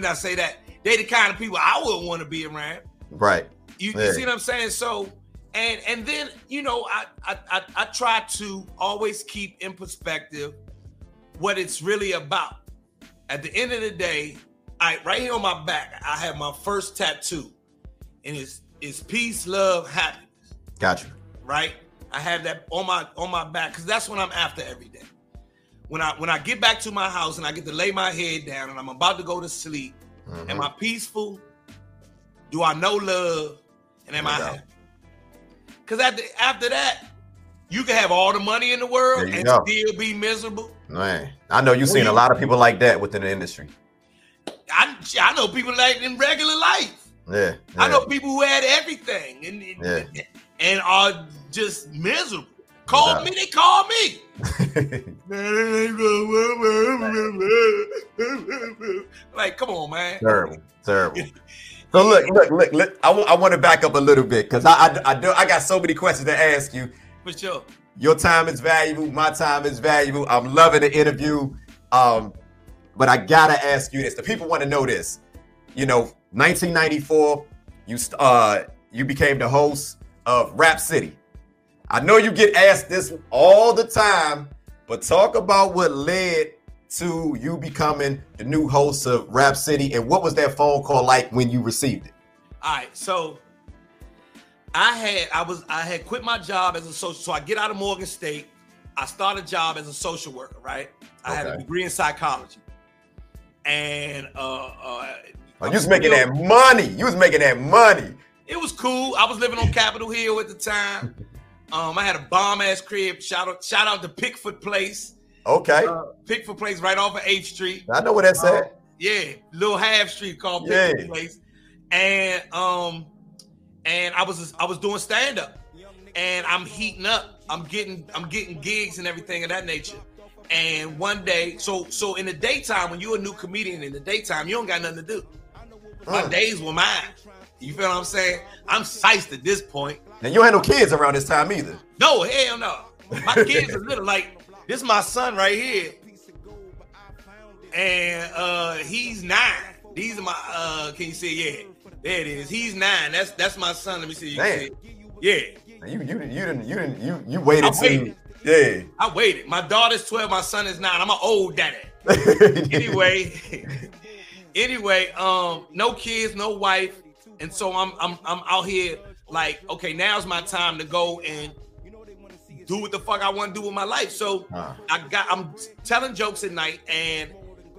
not say that. They the kind of people I wouldn't want to be around. Right. You see what I'm saying? So, and then, I try to always keep in perspective what it's really about. At the end of the day, right here on my back, I have my first tattoo, and it's peace, love, happiness. Gotcha. Right? I have that on my back because that's what I'm after every day. When I get back to my house and I get to lay my head down and I'm about to go to sleep, mm-hmm. Am I peaceful? Do I know love? And am I happy? Because after that, you can have all the money in the world and still be miserable. Man, I know you've seen a lot of people like that within the industry. I know people like in regular life. Yeah. I know people who had everything and are just miserable. They call me. Like, come on, man. Terrible. So look. I want to back up a little bit because I got so many questions to ask you. For sure. Your time is valuable. My time is valuable. I'm loving the interview. But I gotta ask you this. The people want to know this. 1994, you became the host of Rap City. I know you get asked this all the time, but talk about what led to you becoming the new host of Rap City, and what was that phone call like when you received it? All right, so I had quit my job as a social. So I get out of Morgan State. I start a job as a social worker, right? I had a degree in psychology, and You was making that money. It was cool. I was living on Capitol Hill at the time. I had a bomb ass crib. Shout out to Pickford Place. Okay. Pickford Place right off of 8th Street. I know what that's at. Yeah, little half street called Pickford Place. And I was doing stand up. And I'm heating up. I'm getting gigs and everything of that nature. And one day, so in the daytime, when you're a new comedian in the daytime, you don't got nothing to do. My days were mine. You feel what I'm saying? I'm siced at this point. And you had no kids around this time either. No, hell no. My kids are little. Like, this is my son right here. And he's 9. These are my can you see? Yeah. There it is. He's 9. That's my son. Let me see. Damn. Yeah. You waited too. Yeah. I waited. My daughter's 12, my son is 9. I'm an old daddy. Anyway, no kids, no wife. And so I'm out here like, okay, now's my time to go and do what the fuck I want to do with my life. So I'm telling jokes at night, and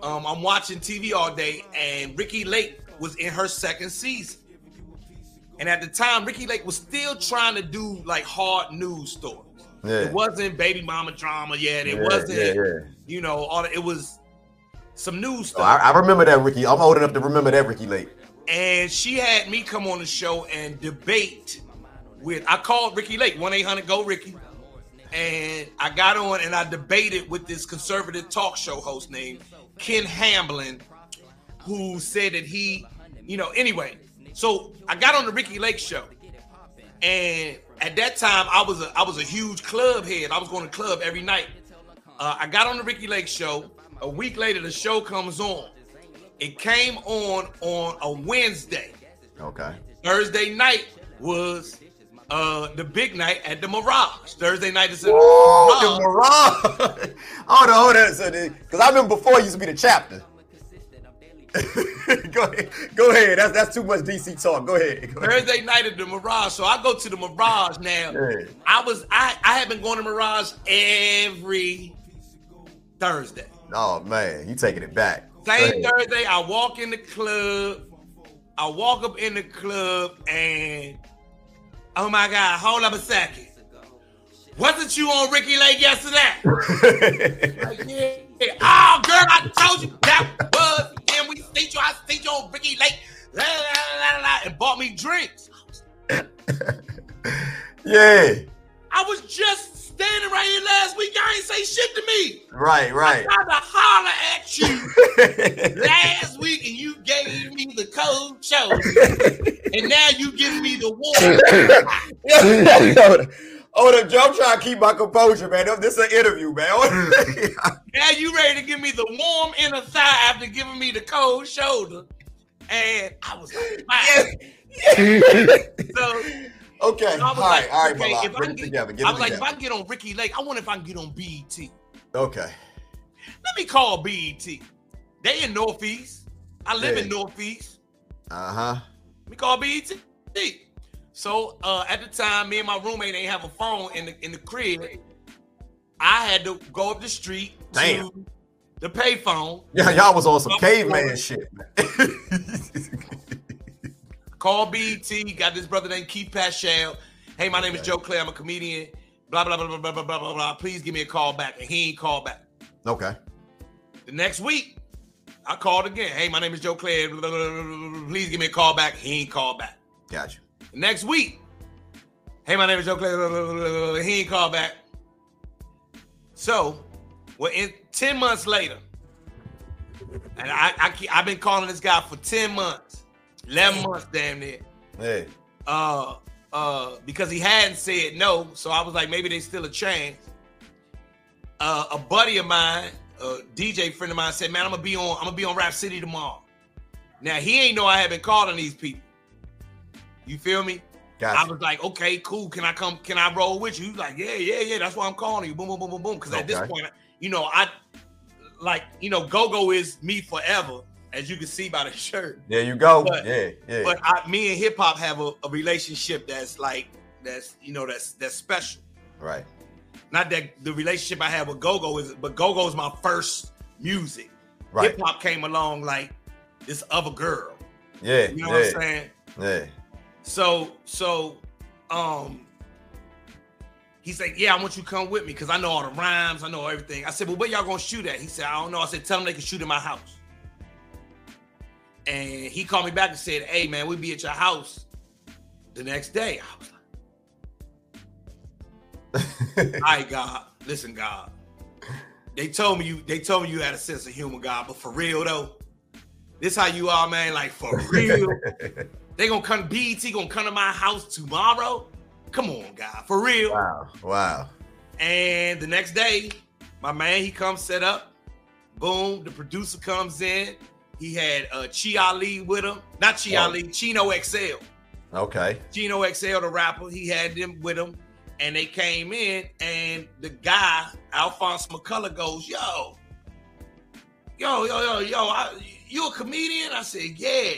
I'm watching TV all day, and Ricky Lake was in her second season. And at the time, Ricky Lake was still trying to do like hard news stories. Yeah. It wasn't baby mama drama yet. It wasn't, you know, all it was some news stuff. I remember that, Ricky. I'm old enough to remember that, Ricky Lake. And she had me come on the show and debate with, I called Ricky Lake, 1-800-GO-RICKY. And I got on and I debated with this conservative talk show host named Ken Hamblin, who said that he, you know, anyway. So I got on the Ricky Lake show, and at that time I was a huge club head. I was going to club every night. I got on the Ricky Lake show. A week later, the show comes on. It came on a Wednesday. Okay. Thursday night was the big night at the Mirage. Thursday night is at the Mirage. Hold on, because I remember before it used to be the Chapter. Go ahead. That's too much DC talk. Go ahead. Thursday night at the Mirage. So I go to the Mirage now. Man. I have been going to Mirage every Thursday. Oh man, you taking it back. Same Thursday, I walk in the club. I walk up in the club and oh my God, hold up a second. Wasn't you on Ricky Lake yesterday? Like, yeah. Oh girl, I told you that was. I stayed you on Ricky Lake, la, la, la, la, la, and bought me drinks. Yeah. I was just standing right here last week. Y'all ain't say shit to me. Right. I tried to holler at you last week, and you gave me the cold shoulder, and now you give me the water. Hold up, Joe. I'm trying to keep my composure, man. This is an interview, man. Now you ready to give me the warm inner thigh after giving me the cold shoulder. And I was like, wow. So, okay. All right. Bring it together. I was like, if I can get on Ricky Lake, I wonder if I can get on BET. Okay. Let me call BET. They in Northeast. I live in Northeast. Uh-huh. Let me call BET. So at the time, me and my roommate ain't have a phone in the crib. I had to go up the street to the payphone. Yeah, y'all was on some caveman shit, man. Call BET, got this brother named Keith Paschal. Hey, my name is Joe Clay. I'm a comedian. Blah, blah, blah, blah, blah, blah, blah, blah. Please give me a call back. And he ain't called back. Okay. The next week, I called again. Hey, my name is Joe Clay. Blah, blah, blah, blah. Please give me a call back. He ain't called back. Gotcha. Next week, hey, my name is Joe Clay. He ain't called back. So, well, 10 months later, and I've been calling this guy for 10 months, 11 months, damn near. Hey. Because he hadn't said no, so I was like, maybe there's still a chance. A buddy of mine, a DJ friend of mine, said, man, I'm gonna be on Rap City tomorrow. Now he ain't know I had been calling these people. You feel me? Gotcha. I was like, okay, cool. Can I come? Can I roll with you? He was like, yeah. That's why I'm calling you. Boom, boom, boom, boom, boom. Because at this point, you know, Go-Go is me forever, as you can see by the shirt. There you go. But, yeah. But me and hip hop have a relationship that's special. Right. Not that the relationship I have with Go-Go is, but Go-Go is my first music. Right. Hip hop came along like this other girl. Yeah. You know what I'm saying? Yeah. So, he said, yeah, I want you to come with me because I know all the rhymes. I know everything. I said, well, where y'all going to shoot at? He said, I don't know. I said, tell them they can shoot at my house. And he called me back and said, hey, man, we'll be at your house the next day. I was like, all right, God. Listen, God. They told me you had a sense of humor, God. But for real, though, this how you are, man. Like, for real. They gonna come, BET gonna come to my house tomorrow? Come on, God, for real. Wow. And the next day, my man, he comes set up. Boom, the producer comes in. He had Chi Ali with him. Not Chi Ali, Chino XL. Okay. Chino XL, the rapper, he had them with him. And they came in, and the guy, Alphonse McCullough, goes, yo, you a comedian? I said, yeah.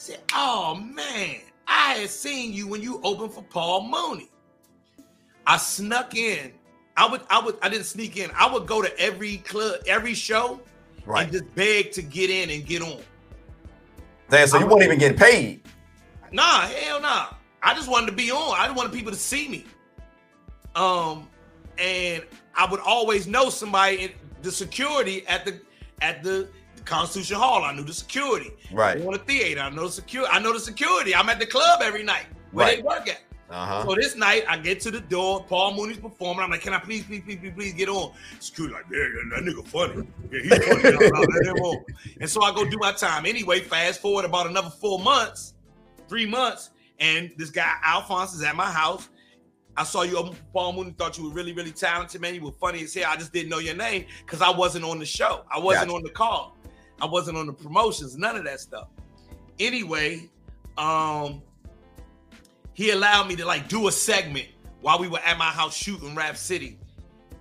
Said, oh man, I had seen you when you opened for Paul Mooney. I snuck in. I didn't sneak in. I would go to every club, every show, right, and just beg to get in and get on. Damn, so you weren't even getting paid? Nah, hell nah. I just wanted to be on. I just wanted people to see me. And I would always know somebody in the security at the Constitution Hall. I knew the security. Right. On the theater, I know the security. I'm at the club every night where they work at. So this night I get to the door, Paul Mooney's performing. I'm like, "Can I please, please get on?" Security like, "Yeah, that nigga funny. Yeah, he's funny." Let him on. And so I go do my time anyway. Fast forward about another 4 months, 3 months, and this guy Alphonse is at my house. "I saw you open for Paul Mooney. Thought you were really, really talented, man. You were funny as hell. I just didn't know your name because I wasn't on the show. I wasn't on the call. I wasn't on the promotions. None of that stuff." Anyway, he allowed me to like do a segment while we were at my house shooting Rap City.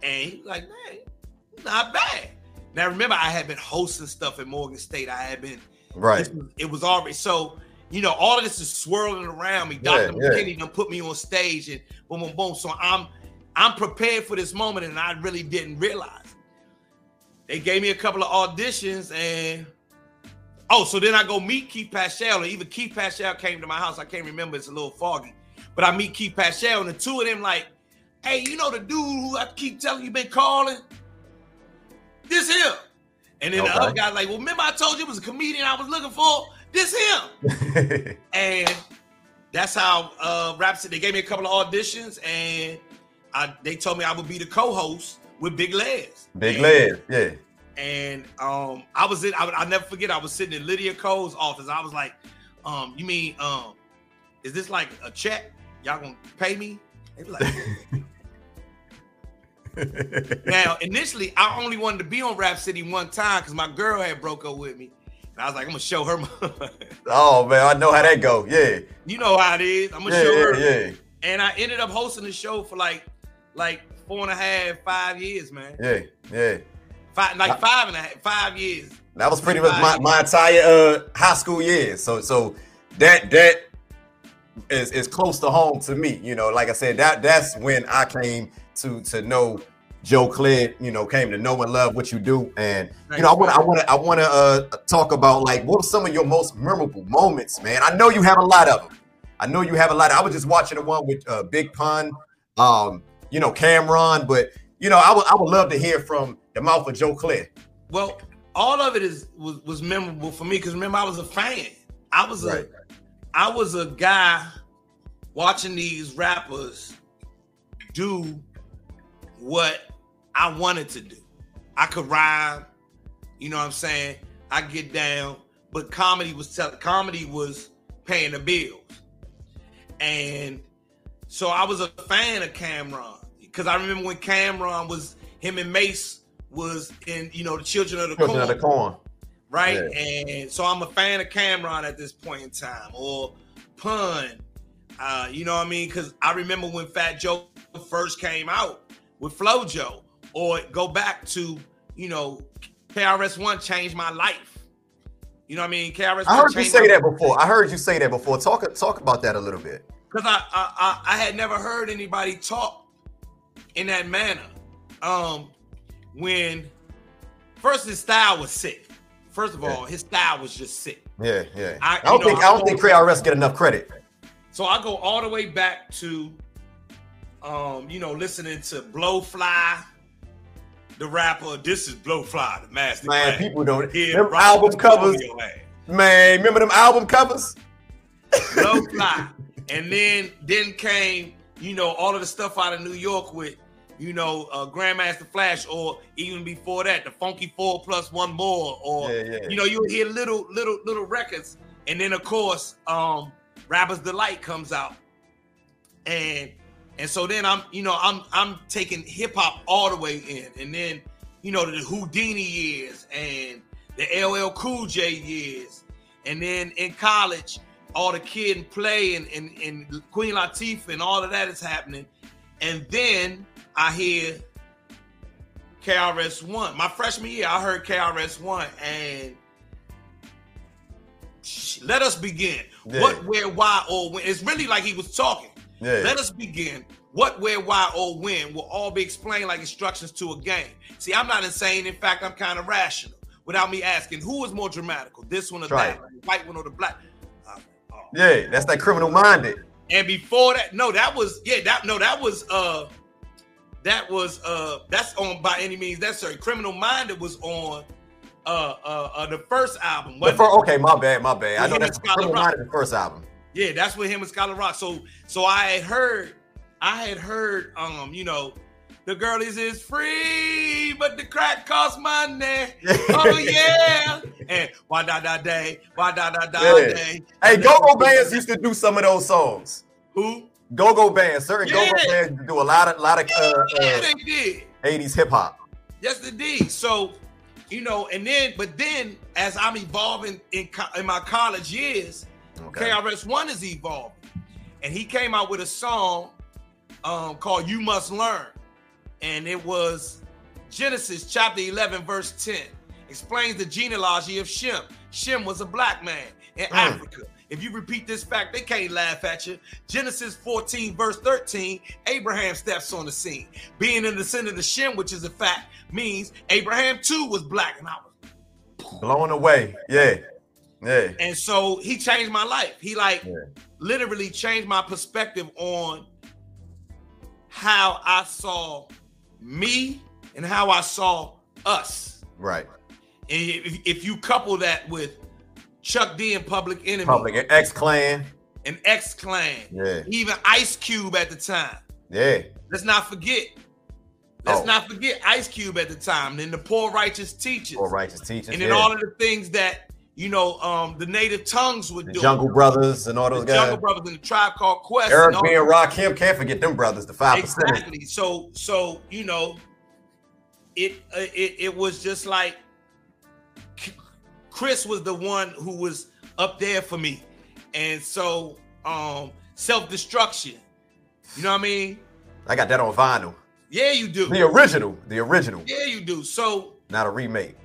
And he was like, "Man, not bad." Now, remember, I had been hosting stuff at Morgan State. I had been, it was already, so, you know, all of this is swirling around me. Dr. McKinney done put me on stage and boom, boom, boom. So I'm prepared for this moment, and I really didn't realize. They gave me a couple of auditions, and so then I go meet Keith Paschal, and even Keith Paschal came to my house. I can't remember. It's a little foggy. But I meet Keith Paschal, and the two of them like, "Hey, you know the dude who I keep telling you been calling? This him." And then the other guy like, "Well, remember I told you it was a comedian I was looking for? This him." And that's how Rhapsody, they gave me a couple of auditions, and they told me I would be the co-host with Big Les. Big Les. And I'll never forget, I was sitting in Lydia Cole's office. I was like, "You mean, is this like a check? Y'all gonna pay me?" They were like, now, initially, I only wanted to be on Rap City one time because my girl had broke up with me. And I was like, "I'm gonna show her." Oh, man, I know how that go. Yeah. You know how it is. I'm gonna show her. Yeah. And I ended up hosting the show for like 4.5, 5 years, man. Yeah, yeah. Five years. That was pretty much my entire high school years. So that is close to home to me. You know, like I said, that's when I came to know Joe Clegg. You know, came to know and love what you do. And you know, I want to talk about like what are some of your most memorable moments, man. I know you have a lot of them. I was just watching the one with Big Pun, you know, Cam'ron, but you know, I would love to hear from the mouth of Joe Clegg. Well, all of it was memorable for me because remember, I was a fan. I was a guy watching these rappers do what I wanted to do. I could rhyme, you know what I'm saying? I get down, but comedy was paying the bills. And so I was a fan of Cam'ron because I remember when Cam'ron was, him and Mace was in, you know, the Children of the Corn. Right? Yeah. And so I'm a fan of Cam'ron at this point in time, or Pun. You know what I mean? Because I remember when Fat Joe first came out with FloJo, or go back to, you know, KRS-One changed my life. You know what I mean? KRS-One. I heard you say that before. Talk about that a little bit. Because I had never heard anybody talk in that manner. When first his style was sick. First of all, his style was just sick. Yeah, yeah. I don't think KRS get enough credit. So I go all the way back to, you know, listening to Blowfly, the rapper. This is Blowfly, the master. Man, class. People don't. Remember album covers. Man, remember them album covers? Blowfly, and then came, you know, all of the stuff out of New York with, you know, Grandmaster Flash, or even before that, the Funky 4+1 More, or you know, you'll hear little records, and then of course, Rapper's Delight comes out, and so then I'm taking hip hop all the way in, and then you know the Houdini years and the LL Cool J years, and then in college, all the Kid and Play and Queen Latifah and all of that is happening, and then I hear KRS-One. My freshman year, I heard KRS-One and "Let Us Begin." Yeah. What, where, why, or when. It's really like he was talking. Yeah. Let us begin. What, where, why, or when will all be explained like instructions to a game. See, I'm not insane. In fact, I'm kind of rational. without me asking, who is more dramatical, this one or that one, the white one or the black? Yeah, that's that Criminal Minded. And before that, no, that was that's on By Any Means Necessary. Criminal Minded was on the first album. Okay, my bad. I know that's Criminal Minded, the first album. Yeah, that's with him and Scholar Rock. So I had heard, you know, the girl is free, but the crack costs money. Oh yeah, and why da da day. Hey, go-go bands used to do some of those songs. Who? Go-go bands, certain go-go bands do a lot of they did. 80s hip hop. Yes, indeed. So, you know, but then as I'm evolving in my college years. Okay. KRS-One is evolving, and he came out with a song called "You Must Learn," and it was Genesis chapter 11 verse 10. Explains the genealogy of Shem. Shem was a black man in Africa. If you repeat this fact, they can't laugh at you. Genesis 14 verse 13. Abraham steps on the scene. Being in the descendant of Shem, which is a fact, means Abraham too was black, and I was blown away. Yeah. Yeah. And so he changed my life. He literally changed my perspective on how I saw me and how I saw us. Right. And if you couple that with Chuck D and Public Enemy. Public X-Clan. And X-Clan. Yeah. Even Ice Cube at the time. Yeah. Let's not forget Ice Cube at the time. Then the Poor Righteous Teachers. And then all of the things that, you know, the Native Tongues would do. Jungle Brothers and all those guys. Jungle Brothers and the Tribe Called Quest. Eric B and Rakim, can't forget them brothers, the 5%. Exactly. So you know, it was just like Chris was the one who was up there for me, and so Self-Destruction. You know what I mean? I got that on vinyl. Yeah, you do. The original. Yeah, you do. So not a remake.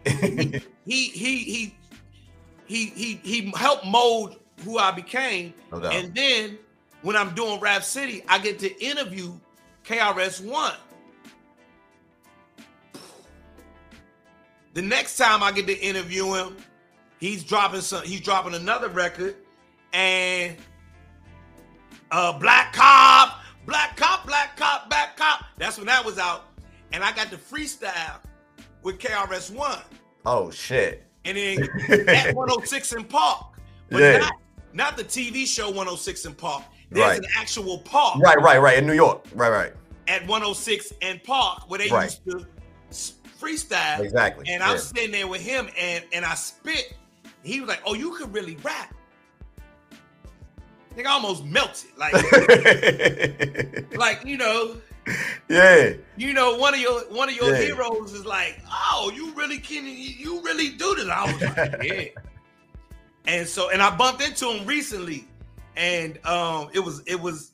He helped mold who I became. No doubt. And then when I'm doing Rap City, I get to interview KRS-One. The next time I get to interview him, he's dropping another record, and Black Cop. That's when that was out. And I got to freestyle with KRS-One. Oh shit. And then at 106 in Park, but not the TV show 106 in Park. There's an actual park. Right. In New York. Right. At 106 and Park, where they used to freestyle. Exactly. And I'm sitting there with him, and I spit. He was like, "Oh, you could really rap." I think I almost melted. Like, you know. Yeah, you know, one of your heroes is like, "Oh, you really do this." I was like, "Yeah." And so, and I bumped into him recently, and it was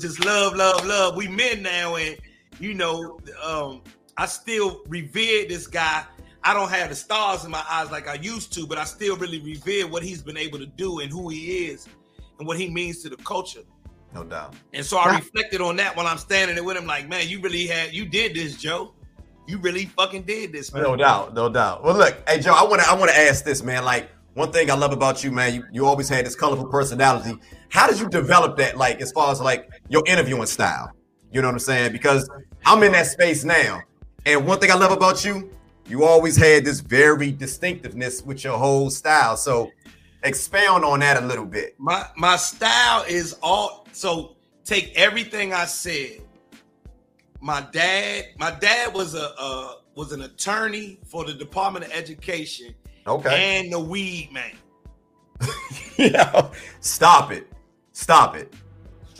just love. We men now, and you know, I still revere this guy. I don't have the stars in my eyes like I used to, but I still really revere what he's been able to do and who he is and what he means to the culture. No doubt. And so I reflected on that while I'm standing there with him, like, man, you did this, Joe. You really fucking did this, man. No doubt. Well, look, hey, Joe, I want to ask this, man. Like, one thing I love about you, man, you always had this colorful personality. How did you develop that, like, as far as, like, your interviewing style? You know what I'm saying? Because I'm in that space now. And one thing I love about you, you always had this very distinctiveness with your whole style. So expound on that a little bit. My style is all, so take everything I said. My dad was an attorney for the Department of Education. Okay. And the weed man. Yeah. Stop it.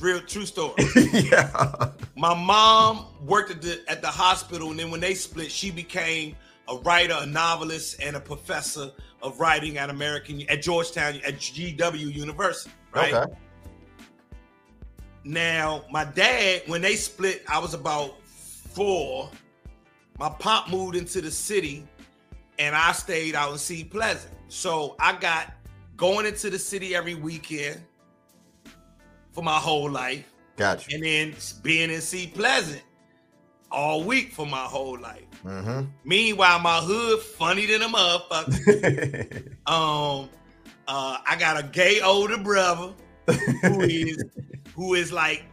Real true story. Yeah. My mom worked at the hospital, and then when they split, she became a writer, a novelist, and a professor of writing at Georgetown, at GW University, right? Okay. Now, my dad, when they split, I was about 4. My pop moved into the city, and I stayed out in Sea Pleasant. So I got going into the city every weekend for my whole life. Gotcha. And then being in Sea Pleasant all week for my whole life. Mm-hmm. Meanwhile, my hood funny than a motherfucker. I got a gay older brother who is like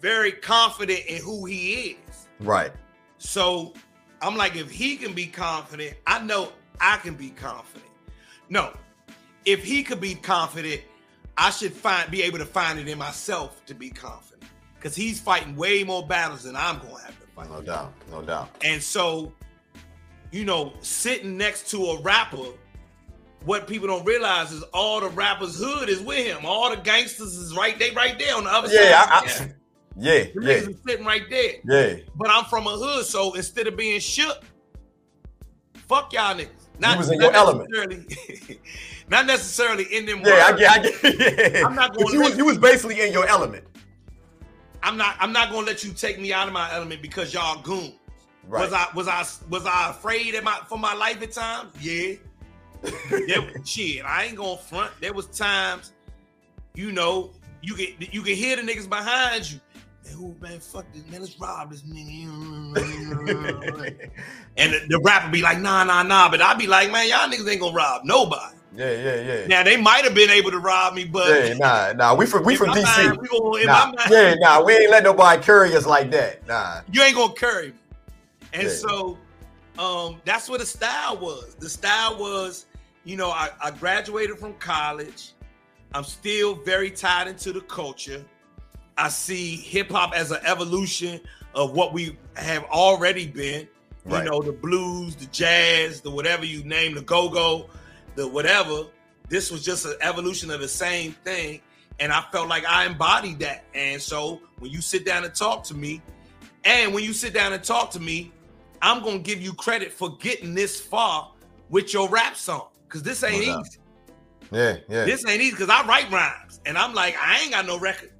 very confident in who he is. Right. So I'm like, if he can be confident, I know I can be confident. No, if he could be confident, I should be able to find it in myself to be confident, because he's fighting way more battles than I'm going to have to fight. No doubt, no doubt. And so, you know, sitting next to a rapper, what people don't realize is all the rappers' hood is with him. All the gangsters is right there on the other side. Yeah. Niggas sitting right there. Yeah. But I'm from a hood, so instead of being shook, fuck y'all niggas. Not, he was in your element. Not necessarily in them words. I get. Yeah. I'm not going. You was basically in your element. I'm not going to let you take me out of my element because y'all goons. Right. Was I afraid for my life at times? Yeah. Shit, I ain't gonna front. There was times, you know, you can hear the niggas behind you. Man, fuck this, man, let's rob this nigga. And the rapper be like, nah. But I be like, man, y'all niggas ain't gonna rob nobody. Yeah. Now they might have been able to rob me, but we from DC. We ain't let nobody carry us like that. Nah, you ain't gonna carry me. And so, that's what the style was. The style was, you know, I graduated from college. I'm still very tied into the culture. I see hip hop as an evolution of what we have already been. Right. You know, the blues, the jazz, the whatever you name, the go-go, the whatever. This was just an evolution of the same thing. And I felt like I embodied that. And so when you sit down and talk to me, I'm going to give you credit for getting this far with your rap song. Because this ain't easy. Yeah. This ain't easy because I write rhymes. And I'm like, I ain't got no record.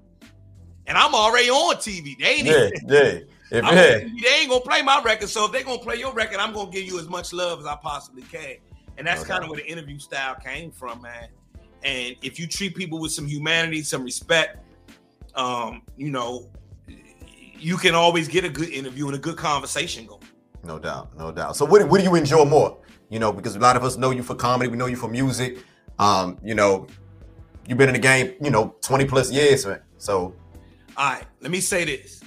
And I'm already on TV. They ain't they ain't gonna play my record. So if they're gonna play your record, I'm gonna give you as much love as I possibly can. And that's kind of where the interview style came from, man. And if you treat people with some humanity, some respect, you know, you can always get a good interview and a good conversation going. No doubt. So what do you enjoy more? You know, because a lot of us know you for comedy, we know you for music. You know, you've been in the game, you know, 20 plus years, man. So all right, let me say this.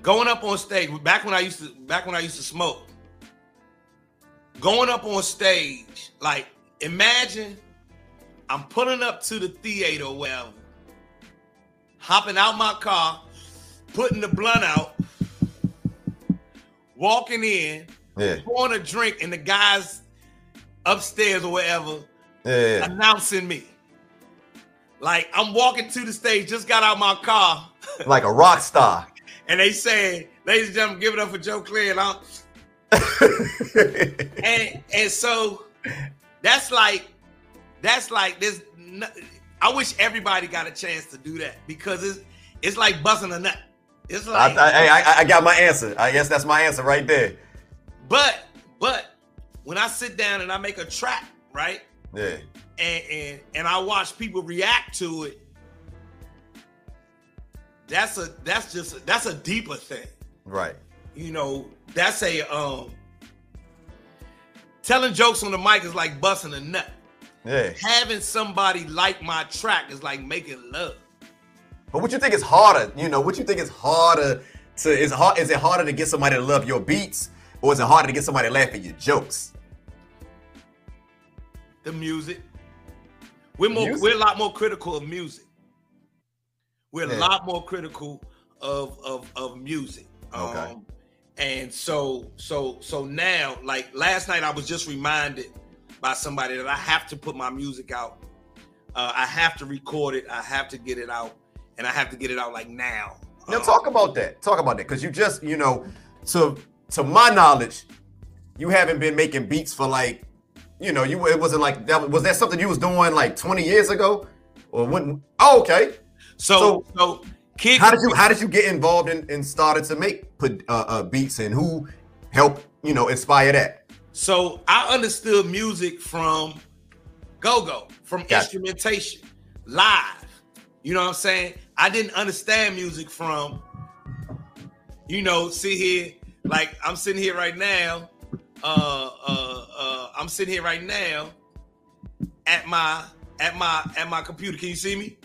Going up on stage, back when I used to smoke, going up on stage, like, imagine I'm pulling up to the theater or wherever, hopping out my car, putting the blunt out, walking in, pouring a drink, and the guys upstairs or wherever announcing me. Like, I'm walking to the stage, just got out my car. Like a rock star. And they saying, ladies and gentlemen, give it up for Joe Clear. And I'm... and so that's like this. I wish everybody got a chance to do that, because it's like busting a nut. It's like I got my answer. I guess that's my answer right there. But when I sit down and I make a track, right? Yeah. And I watch people react to it. That's a deeper thing, right? You know, that's a telling jokes on the mic is like busting a nut. Yeah, having somebody like my track is like making love. But what you think is harder? You know, what you think is harder to is hard? Is it harder to get somebody to love your beats, or is it harder to get somebody to laugh at your jokes? The music. We're a lot more critical of music. We're a lot more critical of music. And so now, like last night, I was just reminded by somebody that I have to put my music out. I have to record it. I have to get it out, and I have to get it out like now. Now talk about that. Because you just, you know, to my knowledge, you haven't been making beats for like, you know, it wasn't like that. Was that something you was doing like 20 years ago, or when? Oh, okay. So kids, how did you get involved and started to make beats, and who helped, you know, inspire that? So I understood music from go-go, from instrumentation, live. You know what I'm saying? I didn't understand music from, you know, sit here like I'm sitting here right now. I'm sitting here right now at my computer. Can you see me?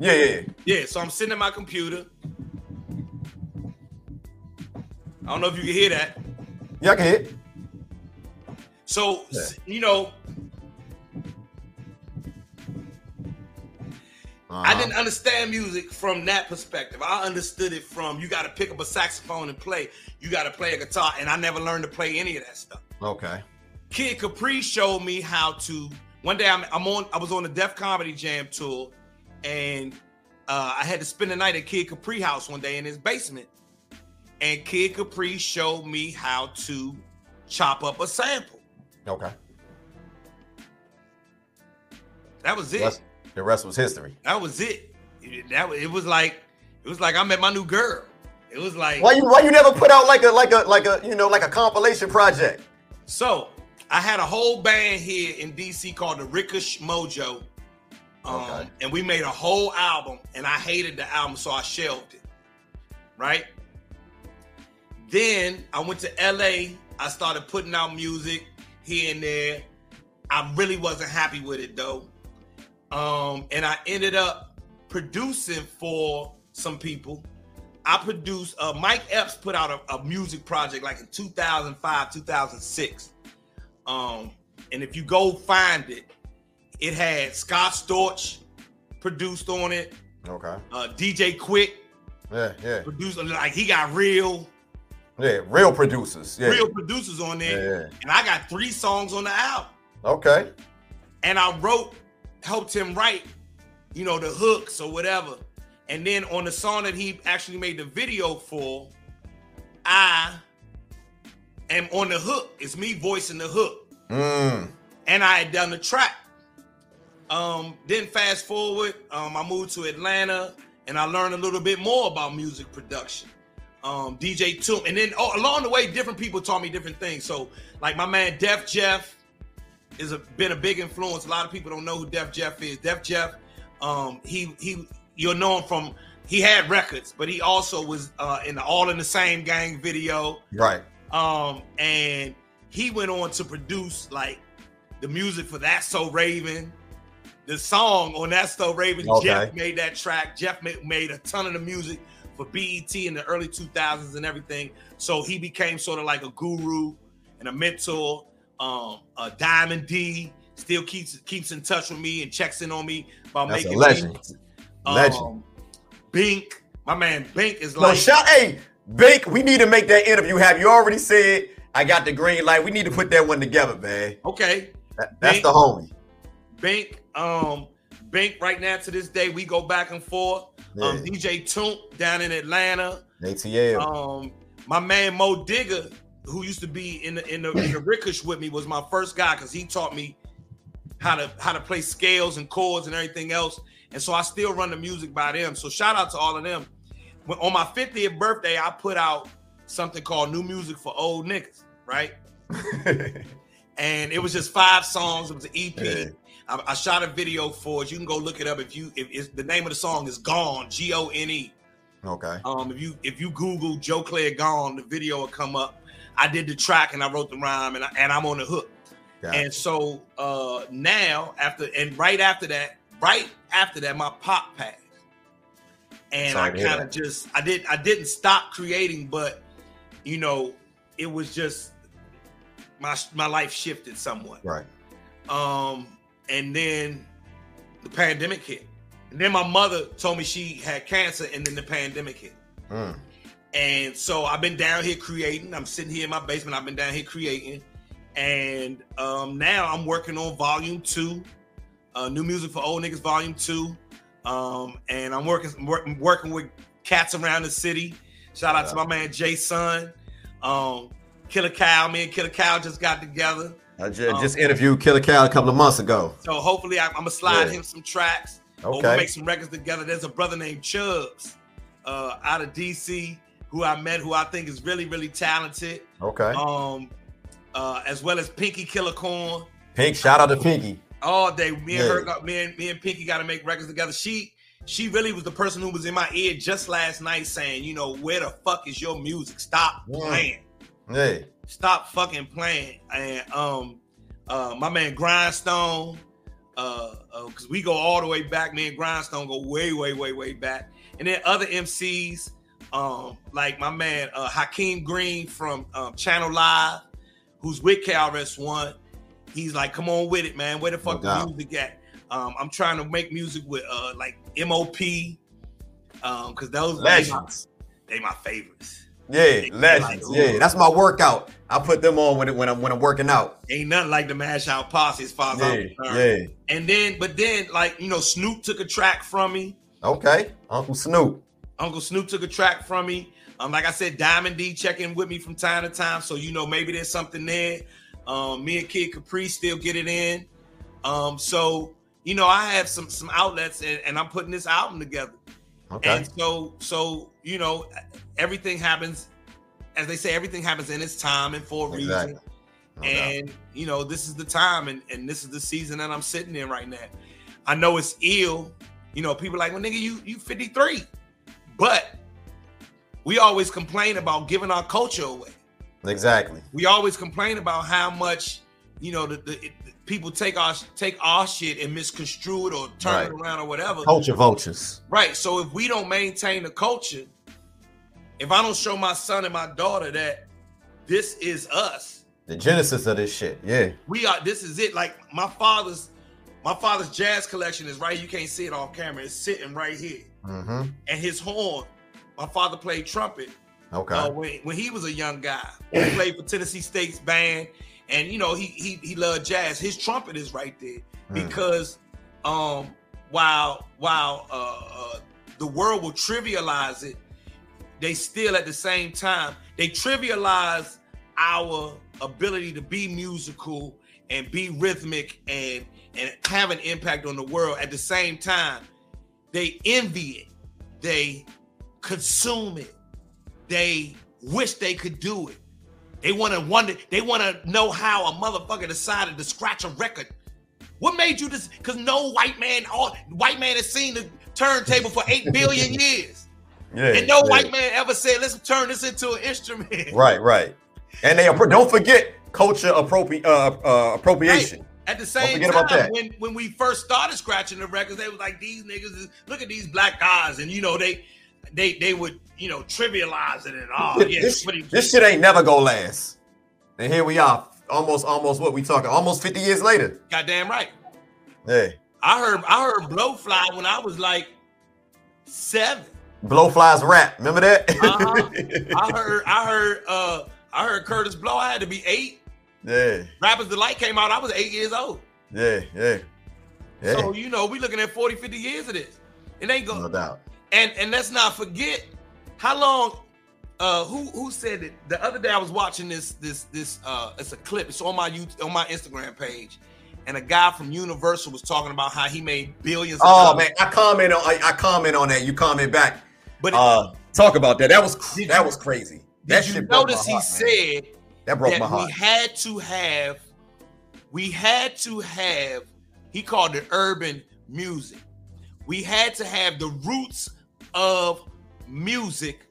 Yeah. So I'm sitting at my computer. I don't know if you can hear that. Yeah, I can hear it. So, yeah. You know, I didn't understand music from that perspective. I understood it from, you got to pick up a saxophone and play. You got to play a guitar. And I never learned to play any of that stuff. Okay. Kid Capri showed me how to, one day I was on the Def Comedy Jam tour, and I had to spend the night at Kid Capri house one day in his basement. And Kid Capri showed me how to chop up a sample. Okay. That was it. The rest was history. That was it. It was like I met my new girl. It was like, why you never put out like a compilation project? So I had a whole band here in DC called the Rickish Mojo. Okay. And we made a whole album, and I hated the album, so I shelved it. Right? Then I went to LA. I started putting out music here and there. I really wasn't happy with it though. And I ended up producing for some people. I produced, Mike Epps put out a music project like in 2005, 2006. And if you go find it, it had Scott Storch produced on it. Okay. DJ Quick. Yeah. Produced, like he got real. Yeah, real producers. Yeah. Real producers on there. Yeah. And I got 3 songs on the album. Okay. And I helped him write, you know, the hooks or whatever. And then on the song that he actually made the video for, I am on the hook. It's me voicing the hook. And I had done the track. Then fast forward, I moved to Atlanta and I learned a little bit more about music production. DJ Toom, and then along the way, different people taught me different things. So, like my man Def Jeff is been a big influence. A lot of people don't know who Def Jeff is. Def Jeff, he you'll know him from, he had records, but he also was in the All in the Same Gang video, right? And he went on to produce like the music for That's So Raven. The song on That's So Raven, okay. Jeff made that track. Jeff made a ton of the music for BET in the early 2000s and everything. So he became sort of like a guru and a mentor. Diamond D still keeps in touch with me and checks in on me about That's making a legend. Legend. Bink, my man Bink is like... Hey, Bink, we need to make that interview. Have you already said I got the green light? We need to put that one together, man. Okay. That's Bink, the homie. Bink right now to this day, we go back and forth. Yeah. DJ Toomp down in Atlanta. ATL. My man Mo Digger, who used to be in the Rickish with me, was my first guy because he taught me how to play scales and chords and everything else. And so I still run the music by them. So shout out to all of them. On my 50th birthday, I put out something called New Music for Old Niggas, right? And it was just 5 songs. It was an EP. Yeah. I shot a video for it. You can go look it up if the name of the song is Gone, G-O-N-E. Okay. If you Google Joe Claire Gone, the video will come up. I did the track and I wrote the rhyme and I'm on the hook. Got and it. So now right after that, my pop passed. And sorry, I kind of just I didn't stop creating, but you know, it was just my life shifted somewhat. Right. And then the pandemic hit. And then my mother told me she had cancer, and then the pandemic hit. And so I've been down here creating. I'm sitting here in my basement. I've been down here creating. And now I'm working on volume 2, New Music for Old Niggas, volume 2. And I'm working with cats around the city. Shout out to my man Jay Sun. Killer Kyle, me and Killer Kyle just got together. I just interviewed Killer Cal a couple of months ago. So hopefully I'm going to slide him some tracks. Okay. We'll make some records together. There's a brother named Chubbs out of DC who I met, who I think is really, really talented. Okay. As well as Pinky Killer Corn. Pink, shout out to Pinky. All day. Me and Pinky got to make records together. She She really was the person who was in my ear just last night saying, you know, where the fuck is your music? Stop playing. Hey. Stop fucking playing. And my man Grindstone, because we go all the way back. Me and Grindstone go way, way, way, way back. And then other MCs, like my man Hakeem Green from Channel Live, who's with KRS-One. He's like, come on with it, man. Where the fuck the music at? I'm trying to make music with like MOP, because those legends, they my favorites. Yeah, legends. Like, yeah, that's my workout. I put them on when I'm working out. Ain't nothing like the Mash Out Posse as far as I'm concerned. Yeah. And then, like, you know, Snoop took a track from me. Okay, Uncle Snoop took a track from me. Like I said, Diamond D checking with me from time to time, so you know maybe there's something there. Me and Kid Capri still get it in. So. You know, I have some outlets, and I'm putting this album together. Okay. And so you know, everything happens, as they say, everything happens in its time and for a reason. No and doubt. You know, this is the time, and this is the season that I'm sitting in right now. I know it's ill. You know, people are like, well, nigga, you 53, but we always complain about giving our culture away. Exactly. We always complain about how much, you know, the people take our shit and misconstrue it or turn it around or whatever. Culture vultures. Right. So if we don't maintain the culture, if I don't show my son and my daughter that this is us, the genesis of this shit. Yeah. This is it. Like my father's jazz collection is right. You can't see it on camera. It's sitting right here. Mm-hmm. And his horn, my father played trumpet. Okay. When he was a young guy, he played for Tennessee State's band. And you know, he loved jazz. His trumpet is right there because while the world will trivialize it, they still at the same time they trivialize our ability to be musical and be rhythmic and have an impact on the world. At the same time, they envy it, they consume it, they wish they could do it. They want to wonder. They want to know how a motherfucker decided to scratch a record. What made you this? Because no white man, has seen the turntable for 8 billion years, and no white man ever said, "Let's turn this into an instrument." Right, right. And they don't forget culture appropriation. Right. At the same time, when we first started scratching the records, they was like, "These niggas, look at these black guys," and you know they would, you know, trivialize it and all. Yeah, this shit ain't never gonna last. And here we are, almost what we talking, almost 50 years later. Goddamn right. Hey, I heard Blowfly when I was like 7. Blowfly's rap, remember that? Uh-huh. I heard Curtis Blow. I had to be 8. Yeah. Rappers Delight came out. I was 8 years old. Yeah. So you know, we looking at 40, 50 years of this. It ain't going. No doubt. And let's not forget how long. Who said it the other day? I was watching this. It's a clip. It's on my Instagram page, and a guy from Universal was talking about how he made billions. Oh man, I comment on that. You comment back, but talk about that. That was crazy. That shit broke my heart, man. Said that broke my heart. We had to have. He called it urban music. We had to have the roots of music.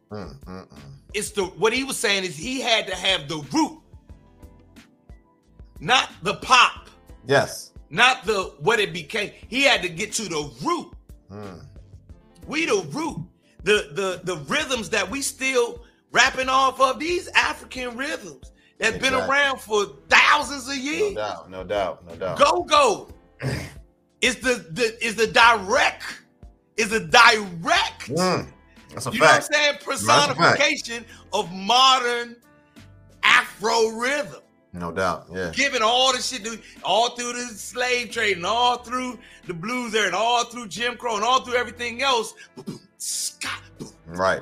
It's what he was saying is he had to have the root, not the pop. Yes. Not the what it became. He had to get to the root. We the root. The rhythms that we still rapping off of, these African rhythms that's been around for thousands of years. No doubt. Go. Is the direct. That's a fact. You know what I'm saying? Personification of modern Afro rhythm. No doubt. Yeah. Giving all the shit, all through the slave trade and all through the blues there and all through Jim Crow and all through everything else. Right.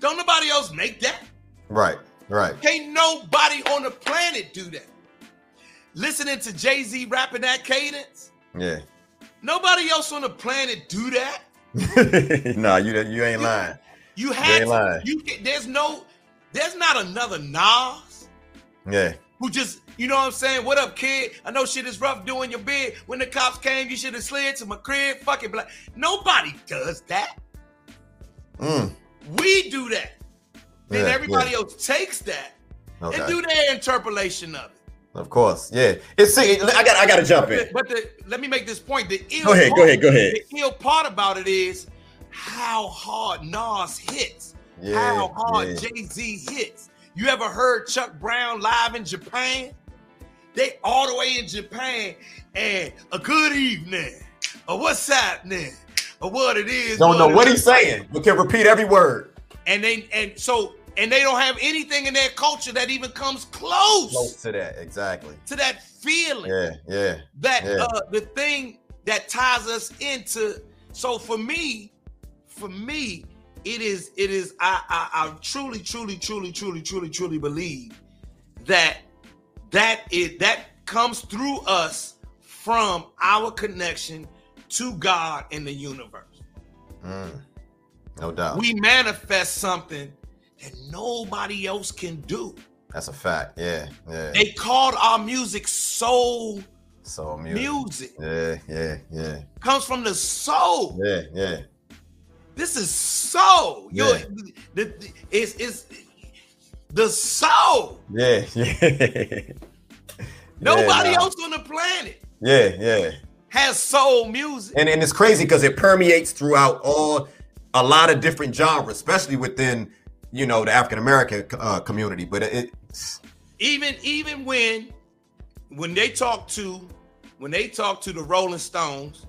Don't nobody else make that. Right. Can't nobody on the planet do that. Listening to Jay-Z rapping that cadence. Yeah. Nobody else on the planet do that. Nah, you ain't lying. You had to. There's not another Nas. Yeah. who just, you know what I'm saying? What up, kid? I know shit is rough doing your bid. When the cops came, you should have slid to my crib. Fuck it, black. Nobody does that. We do that. Then everybody else takes that and do their interpolation of it. Of course, yeah. It's see, I got to jump in. But let me make this point. The ill go ahead. The ill part about it is how hard Nas hits, how hard Jay-Z hits. You ever heard Chuck Brown live in Japan? They all the way in Japan, and a good evening, or what's happening, or what it is. Don't know what he's saying, but can repeat every word. And they don't have anything in their culture that even comes close to that, to that feeling. The thing that ties us into. So for me, it is. I truly believe that comes through us from our connection to God and the universe. No doubt. We manifest something that nobody else can do. That's a fact. Yeah. They called our music soul music. Yeah. Comes from the soul. Yeah. This is soul. Yeah. It's the soul. Yeah. Nobody else on the planet. Yeah. Has soul music. And it's crazy because it permeates throughout a lot of different genres, especially within, you know, the African American community. But even when they talk to the Rolling Stones,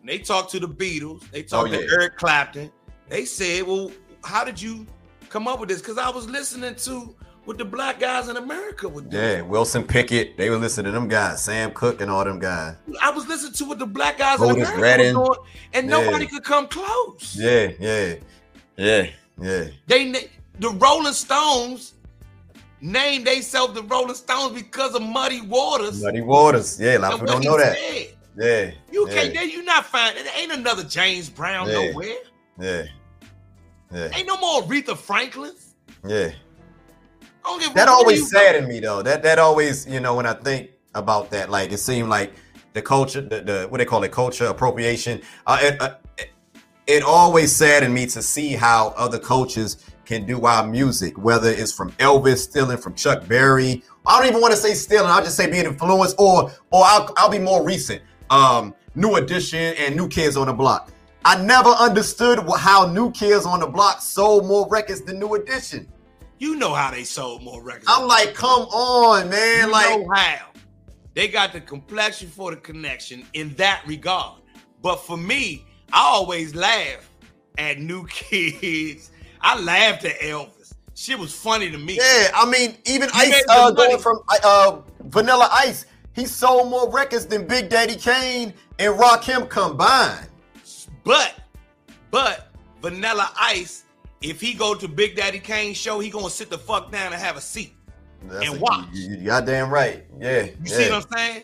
when they talk to the Beatles, they talk to Eric Clapton, they said, well, how did you come up with this? Because I was listening to what the black guys in America would do. Yeah, Wilson Pickett, they were listening to them guys, Sam Cooke and all them guys. I was listening to what the black guys in America were doing, and nobody could come close. Yeah. The Rolling Stones named themselves the Rolling Stones because of Muddy Waters. A lot of people don't know that. Yeah. You can't. You not find. There ain't another James Brown nowhere. Yeah. Ain't no more Aretha Franklin. Yeah. That always saddened me though. That always, you know, when I think about that, like it seemed like the culture, the what they call it, culture appropriation. It always saddened me to see how other cultures can do our music, whether it's from Elvis stealing from Chuck Berry. I don't even want to say stealing. I'll just say being influenced, or I'll be more recent. New Edition and New Kids on the Block. I never understood how New Kids on the Block sold more records than New Edition. You know how they sold more records. I'm like, come on, man. You know how. They got the complexion for the connection in that regard. But for me, I always laugh at New Kids. I laughed at Elvis. Shit was funny to me. Yeah, I mean, even Ice going from Vanilla Ice, he sold more records than Big Daddy Kane and Rakim combined. But Vanilla Ice, if he go to Big Daddy Kane's show, he gonna sit the fuck down and have a seat and watch. You goddamn right. Yeah. You see what I'm saying?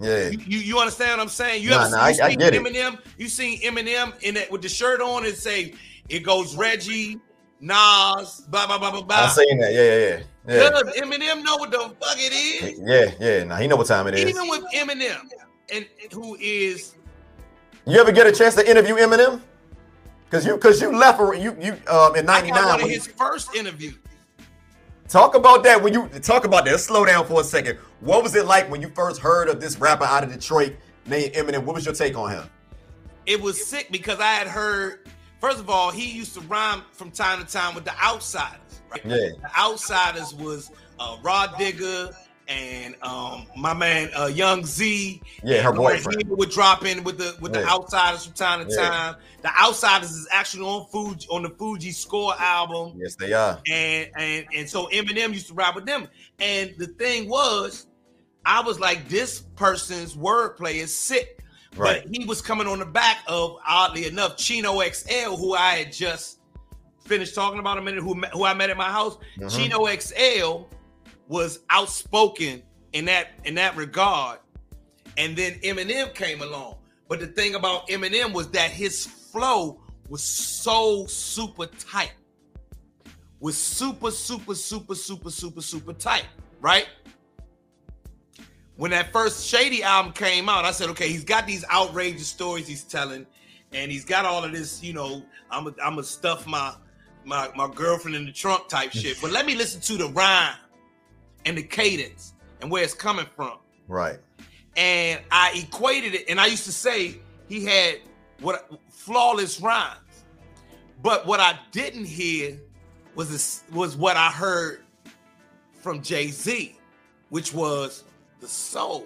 Yeah. You understand what I'm saying? You ever seen Eminem? You seen Eminem in that with the shirt on and say it goes Reggie, Nas, blah blah blah blah blah. I seen that. Yeah. Does Eminem know what the fuck it is? Yeah. Now he know what time it is. Even with Eminem, and who is? You ever get a chance to interview Eminem? Because you left in '99. I got one of his first interview. Talk about that. When you talk about that, let's slow down for a second. What was it like when you first heard of this rapper out of Detroit named Eminem? What was your take on him? It was sick because I had heard, first of all, he used to rhyme from time to time with The Outsiders. Right? Yeah. The Outsiders was Rod Digger and my man Young Z. Yeah, her boyfriend. He would drop in with the Outsiders from time to time. The Outsiders is actually on the Fuji Score album. Yes, they are. And so Eminem used to ride with them. And the thing was, I was like, this person's wordplay is sick. Right. But he was coming on the back of, oddly enough, Chino XL, who I had just finished talking about a minute, who I met at my house. Mm-hmm. Chino XL was outspoken in that regard. And then Eminem came along. But the thing about Eminem was that his flow was so super tight. Was super, super, super, super, super, super tight. right? When that first Shady album came out, I said, okay, he's got these outrageous stories he's telling, and he's got all of this, you know, I'm a stuff my girlfriend in the trunk type shit. But let me listen to the rhyme and the cadence and where it's coming from. Right. And I equated it, and I used to say he had flawless rhymes. But what I didn't hear was what I heard from Jay-Z, which was the soul.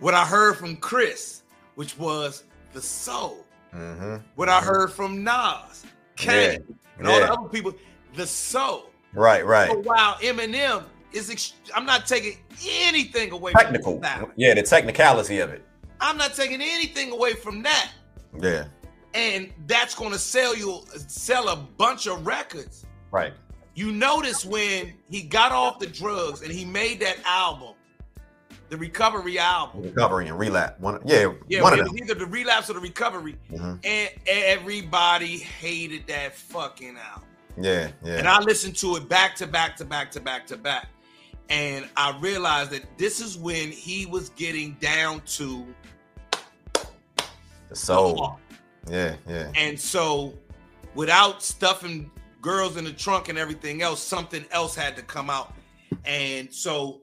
What I heard from Chris, which was the soul. Mm-hmm. What I heard from Nas, Kanye, and all the other people, the soul. Right. So while Eminem is, I'm not taking anything away from that. Yeah, the technicality of it. I'm not taking anything away from that. Yeah. And that's going to sell a bunch of records. Right. You notice when he got off the drugs and he made that album, the recovery album. Recovery and relapse. One of them. Either the relapse or the recovery. Mm-hmm. And everybody hated that fucking album. Yeah. And I listened to it back to back. And I realized that this is when he was getting down to the soul. Yeah. And so without stuffing girls in the trunk and everything else, something else had to come out. And so,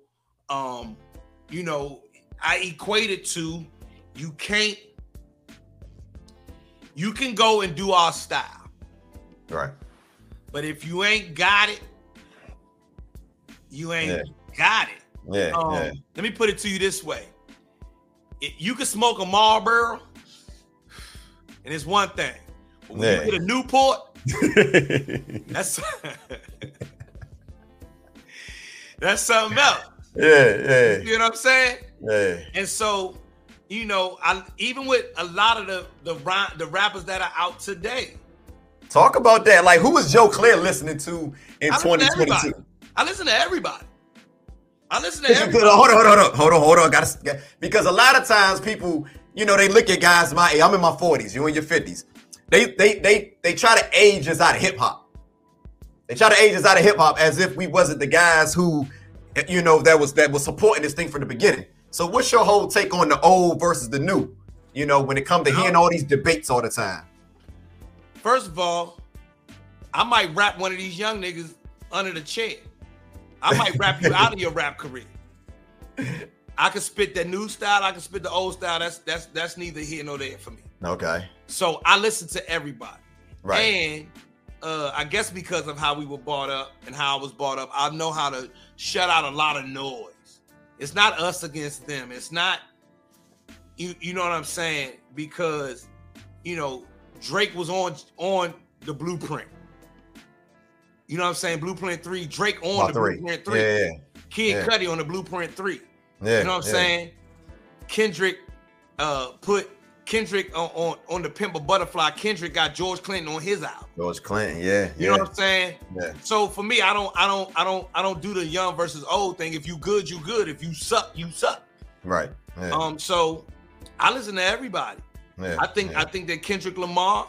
you know, I equate it to you can go and do our style. Right. But if you ain't got it, you ain't got it. Yeah. Let me put it to you this way. You can smoke a Marlboro, and it's one thing. But when you get a Newport, that's something else. Yeah. You know what I'm saying? Yeah. And so, you know, even with a lot of the rappers that are out today. Talk about that. Like, who was Joe Claire listening to in 2022? I listen to everybody. Hold on. Gotta, because a lot of times people, you know, they look at guys my age. I'm in my 40s. You in your 50s. They try to age us out of hip hop. As if we wasn't the guys who, you know, that was supporting this thing from the beginning. So what's your whole take on the old versus the new? You know, when it comes to hearing all these debates all the time. First of all, I might rap one of these young niggas under the chair. I might rap you out of your rap career. I can spit that new style. I can spit the old style. That's neither here nor there for me. Okay. So I listen to everybody. Right. And I guess because of how we were brought up and how I was brought up, I know how to shut out a lot of noise. It's not us against them. It's not, you know what I'm saying? Because, you know, Drake was on the Blueprint. You know what I'm saying? Blueprint 3. Drake on Blueprint 3. Yeah. Kid Cudi on the Blueprint 3. Yeah, you know what I'm saying? Kendrick put Kendrick on the Pimp a Butterfly. Kendrick got George Clinton on his album. You know what I'm saying? Yeah. So for me, I don't do the young versus old thing. If you good, you good. If you suck, you suck. Right. Yeah. So I listen to everybody. Yeah. I think that Kendrick Lamar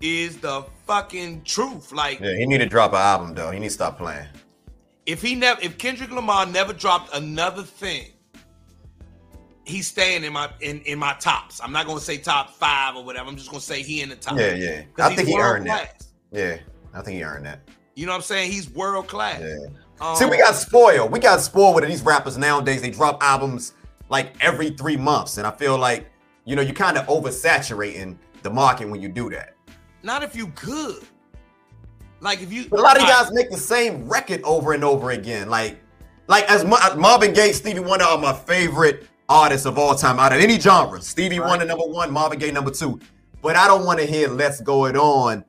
is the fucking truth. Like, he need to drop an album though. He need to stop playing. If Kendrick Lamar never dropped another thing, he's staying in my my tops. I'm not gonna say top 5 or whatever. I'm just gonna say he in the top. Yeah. I think he earned that. Yeah, I think he earned that. You know what I'm saying? He's world class. Yeah. See, we got spoiled. With these rappers nowadays. They drop albums like every 3 months, and I feel like, you know, you're kind of oversaturating the market when you do that. Not if you good. Like if you, but a lot of guys make the same record over and over again. Like as Marvin Gaye, Stevie Wonder are my favorite artists of all time out of any genre. Stevie Wonder number one, Marvin Gaye number two. But I don't want to hear "Let's Go It On"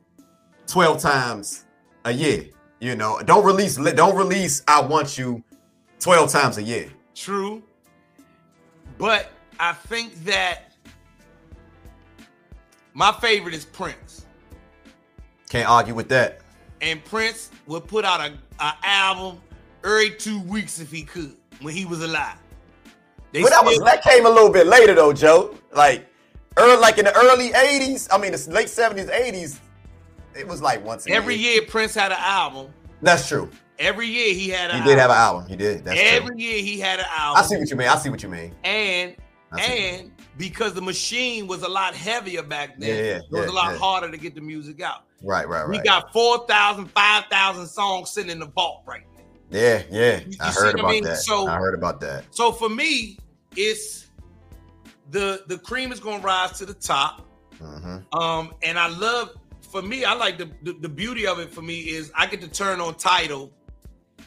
12 times a year. You know, don't release "I Want You" 12 times a year. True, but I think that my favorite is Prince. Can't argue with that. And Prince would put out an album every 2 weeks if he could, when he was alive. That came a little bit later though, Joe. Like in the early 80s, I mean the late 70s, 80s, it was like once a year. Every year Prince had an album. That's true. Every year he had an album. He did have an album. He did. That's every true. Year he had an album. I see what you mean. I see what you mean. And because the machine was a lot heavier back then, it was a lot harder to get the music out. Right. We got 4,000, 5,000 songs sitting in the vault right now. Yeah. I heard about that. So, I heard about that. So for me, it's the cream is going to rise to the top. Mm-hmm. And I love, for me, I like the beauty of it for me is I get to turn on Tidal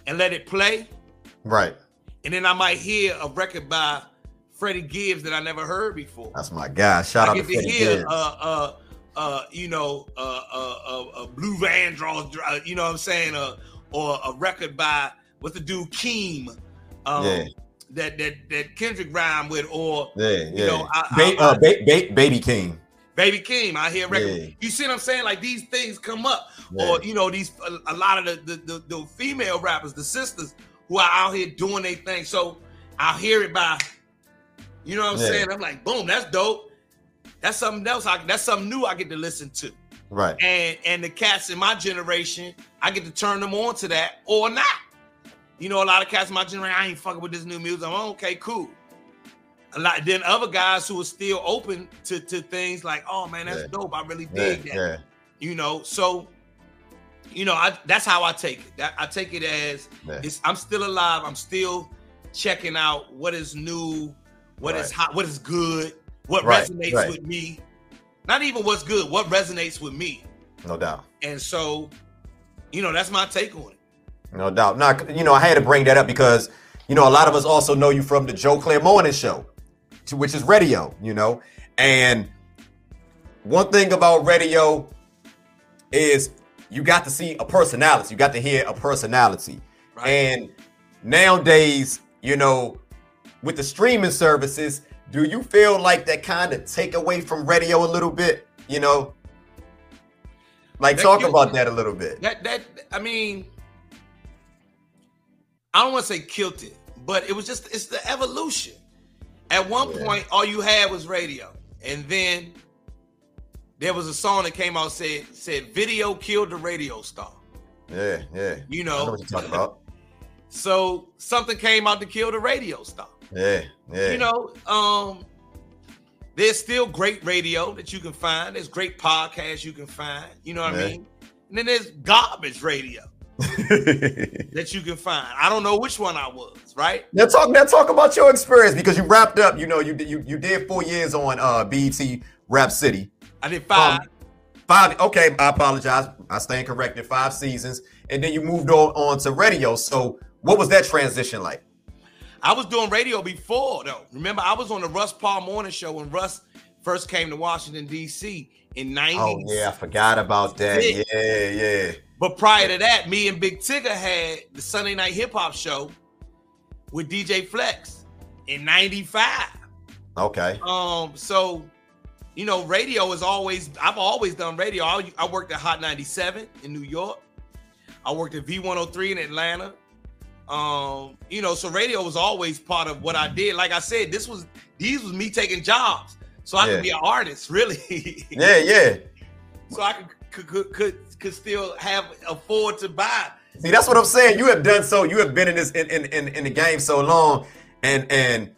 and let it play. Right. And then I might hear a record by Freddie Gibbs that I never heard before. That's my guy. Shout out to Freddie Gibbs. Blue Van Draws, you know what I'm saying? Or a record by, what's the dude, Keem, that Kendrick rhymed with, or, you know. Baby Keem. Baby Keem, I hear a record. Yeah. You see what I'm saying? Like, these things come up. Yeah. Or, you know, these a lot of the female rappers, the sisters, who are out here doing their thing. So I'll hear it by, you know what I'm saying? I'm like, boom, that's dope. That's something else. That's something new I get to listen to. Right. And the cats in my generation, I get to turn them on to that or not. You know, a lot of cats in my generation, I ain't fucking with this new music. I'm like, okay, cool. A lot then other guys who are still open to things like, oh man, that's dope. I really dig that. Yeah. You know, so you know, that's how I take it. I take it as I'm still alive. I'm still checking out what is new, what is hot, what is good, what resonates with me. Not even what's good, what resonates with me. No doubt. And so, you know, that's my take on it. No doubt. Now, you know, I had to bring that up because, you know, a lot of us also know you from the Joe Claire Morning Show, which is radio, you know. And one thing about radio is you got to see a personality. You got to hear a personality. Right. And nowadays, you know, with the streaming services, do you feel like that kind of take away from radio a little bit? You know, like talk about that a little bit. I mean, I don't want to say killed it, but it was just, it's the evolution. At one point, all you had was radio. And then there was a song that came out said video killed the radio star. Yeah. You know, I know what you're talking about. So something came out to kill the radio star. Yeah. You know, there's still great radio that you can find. There's great podcasts you can find. You know what I mean? And then there's garbage radio that you can find. I don't know which one I was, right? Now talk about your experience because you wrapped up, you know, you did 4 years on BET Rap City. I did five. Okay, I apologize. I stand corrected. 5 seasons. And then you moved on to radio. So what was that transition like? I was doing radio before, though. Remember, I was on the Russ Paul Morning Show when Russ first came to Washington, D.C. in 90. Oh, yeah, I forgot about that. Yeah. But prior to that, me and Big Tigger had the Sunday Night Hip Hop Show with DJ Flex in 95. Okay. So, you know, radio is always, I've always done radio. I worked at Hot 97 in New York. I worked at V103 in Atlanta. You know, so radio was always part of what I did. Like I said, these was me taking jobs so I could be an artist, really. Yeah. So I could still afford to buy. See, that's what I'm saying. You have done so. You have been in this in the game so long, and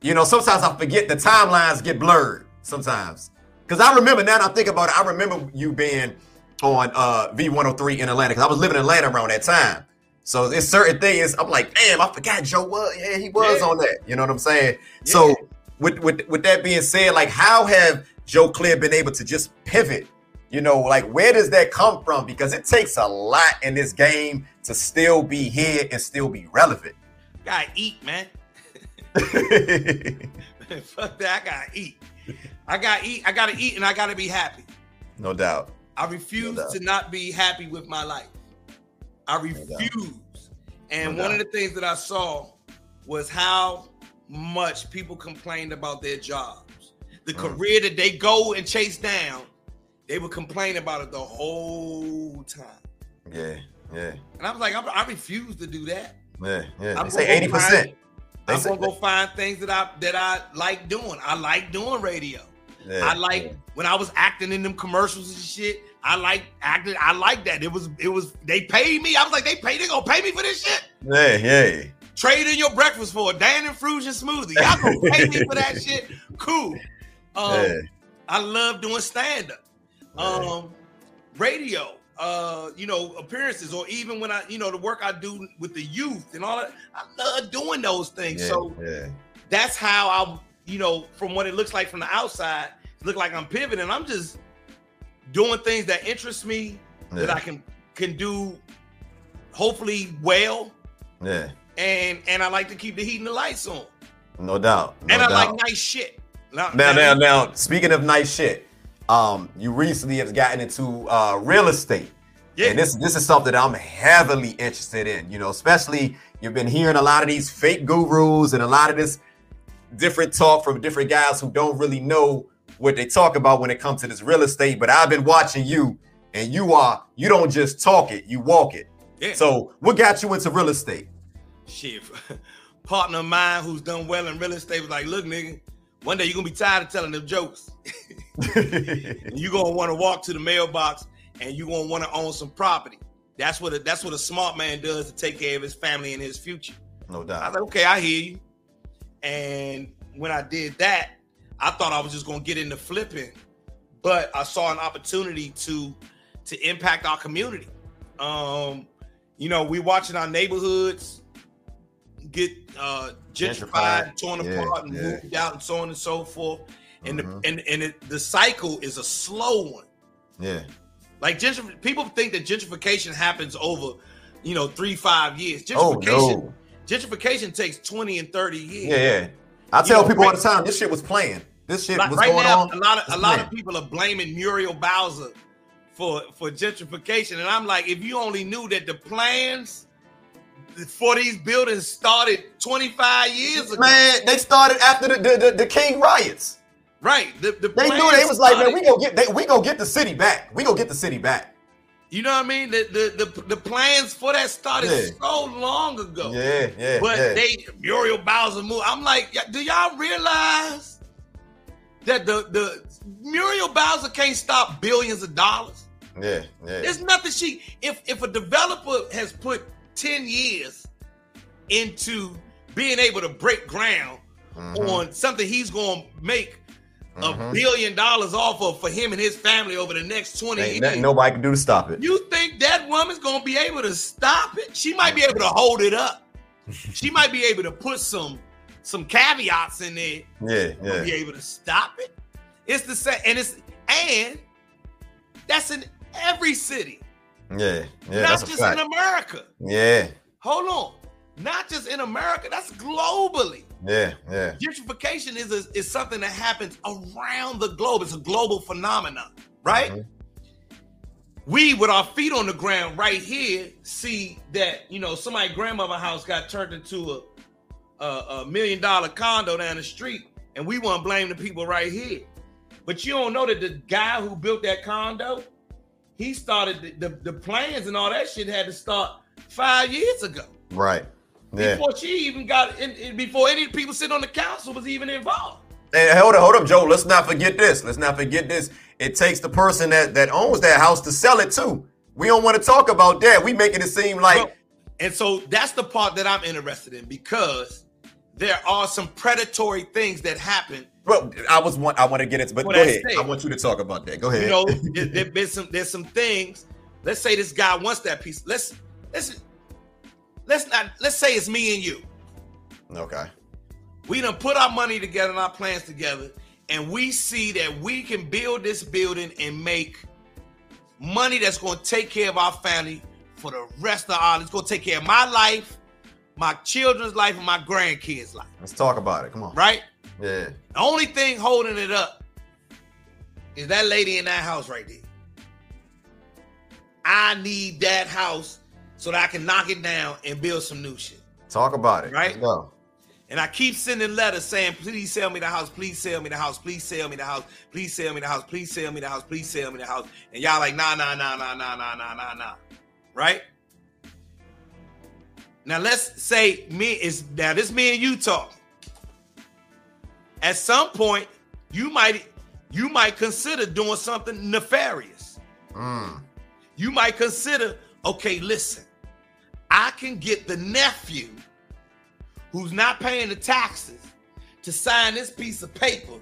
you know, sometimes I forget the timelines get blurred sometimes. Because I remember now that I think about it, I remember you being on V103 in Atlanta because I was living in Atlanta around that time. So it's certain things. I'm like, damn, I forgot Joe was. Yeah, he was on that. You know what I'm saying? Yeah. So with that being said, like, how have Joe Claire been able to just pivot? You know, like, where does that come from? Because it takes a lot in this game to still be here and still be relevant. Gotta eat, man. Fuck that. I gotta eat, and I gotta be happy. No doubt. I refuse to not be happy with my life. I refuse. And one of the things that I saw was how much people complained about their jobs. The career that they go and chase down, they would complain about it the whole time. Yeah. And I was like, I refuse to do that. Yeah. They say 80%. I'm going to go find things that I like doing. I like doing radio. Yeah, I like when I was acting in them commercials and shit. I like acting. I like that. It was. They paid me. I was like, they gonna pay me for this shit. Yeah. Trade in your breakfast for a Dan Infusion smoothie. Y'all gonna pay me for that shit? Cool. I love doing stand up, radio, appearances, or even when I, the work I do with the youth and all that. I love doing those things. That's how I, from what it looks like from the outside, it look like I'm pivoting. I'm just doing things that interest me that I can do, hopefully well. Yeah. And I like to keep the heat and the lights on. No doubt. Like nice shit. Now, speaking of nice shit, you recently have gotten into real estate. Yeah. And this is something that I'm heavily interested in, especially you've been hearing a lot of these fake gurus and a lot of this different talk from different guys who don't really know what they talk about when it comes to this real estate. But I've been watching you, and you don't just talk it, you walk it. Yeah. So what got you into real estate? Shit, partner of mine who's done well in real estate was like, look, nigga, one day you're going to be tired of telling them jokes. You're going to want to walk to the mailbox and you're going to want to own some property. That's what a smart man does to take care of his family and his future. No doubt. I was like, okay, I hear you. And when I did that, I thought I was just going to get into flipping. But I saw an opportunity to impact our community. We watching our neighborhoods get gentrified, torn apart, and moved out, and so on and so forth. And the cycle is a slow one. Yeah, like people think that gentrification happens over, 3-5 years. Gentrification takes 20 and 30 years. Yeah. I tell people all the time, this shit was planned. This shit was going on. A lot of people are blaming Muriel Bowser for gentrification, and I'm like, if you only knew that the plans for these buildings started 25 years ago. Man, they started after the King riots. Right. They knew they was like, man, we gonna get the city back. We gonna get the city back. You know what I mean? The plans for that started so long ago. Yeah. But they Muriel Bowser moved. I'm like, do y'all realize that the Muriel Bowser can't stop billions of dollars? Yeah. There's nothing if a developer has put 10 years into being able to break ground on something he's going to make $1 billion off of for him and his family over the next 20 years. Nobody can do to stop it. You think that woman's going to be able to stop it? She might be able to hold it up. She might be able to put some caveats in there. Yeah. Be able to stop it. It's the same. And that's in every city. Yeah, not just in America. Yeah. Hold on. Not just in America. That's globally. Yeah. Gentrification is something that happens around the globe. It's a global phenomenon, right? We, with our feet on the ground right here, see that, somebody's grandmother's house got turned into a $1 million condo down the street, and we want to blame the people right here. But you don't know that the guy who built that condo, he started the plans and all that shit had to start 5 years ago. Right. Yeah. Before she even got in, before any people sitting on the council was even involved. Hey, hold up, Joe. Let's not forget this. It takes the person that owns that house to sell it too. We don't want to talk about that. We making it seem like. Well, and so that's the part that I'm interested in, because there are some predatory things that happen. Well, I want to get into, but go ahead. I want you to talk about that. Go ahead. There's some things. Let's say this guy wants that piece. Let's say it's me and you. Okay. We done put our money together and our plans together, and we see that we can build this building and make money that's going to take care of our family for the rest of our. It's going to take care of my life, my children's life, and my grandkids' life. Let's talk about it. Come on. Right. Yeah. The only thing holding it up is that lady in that house right there. I need that house so that I can knock it down and build some new shit. Talk about it. Right? No. And I keep sending letters saying, please sell me the house. Please sell me the house. Please sell me the house. Please sell me the house. Please sell me the house. Please sell me the house. And y'all like, nah. Right? Now let's say this me and you talk. At some point, you might you might consider doing something nefarious. You might consider, okay, listen, I can get the nephew who's not paying the taxes to sign this piece of paper.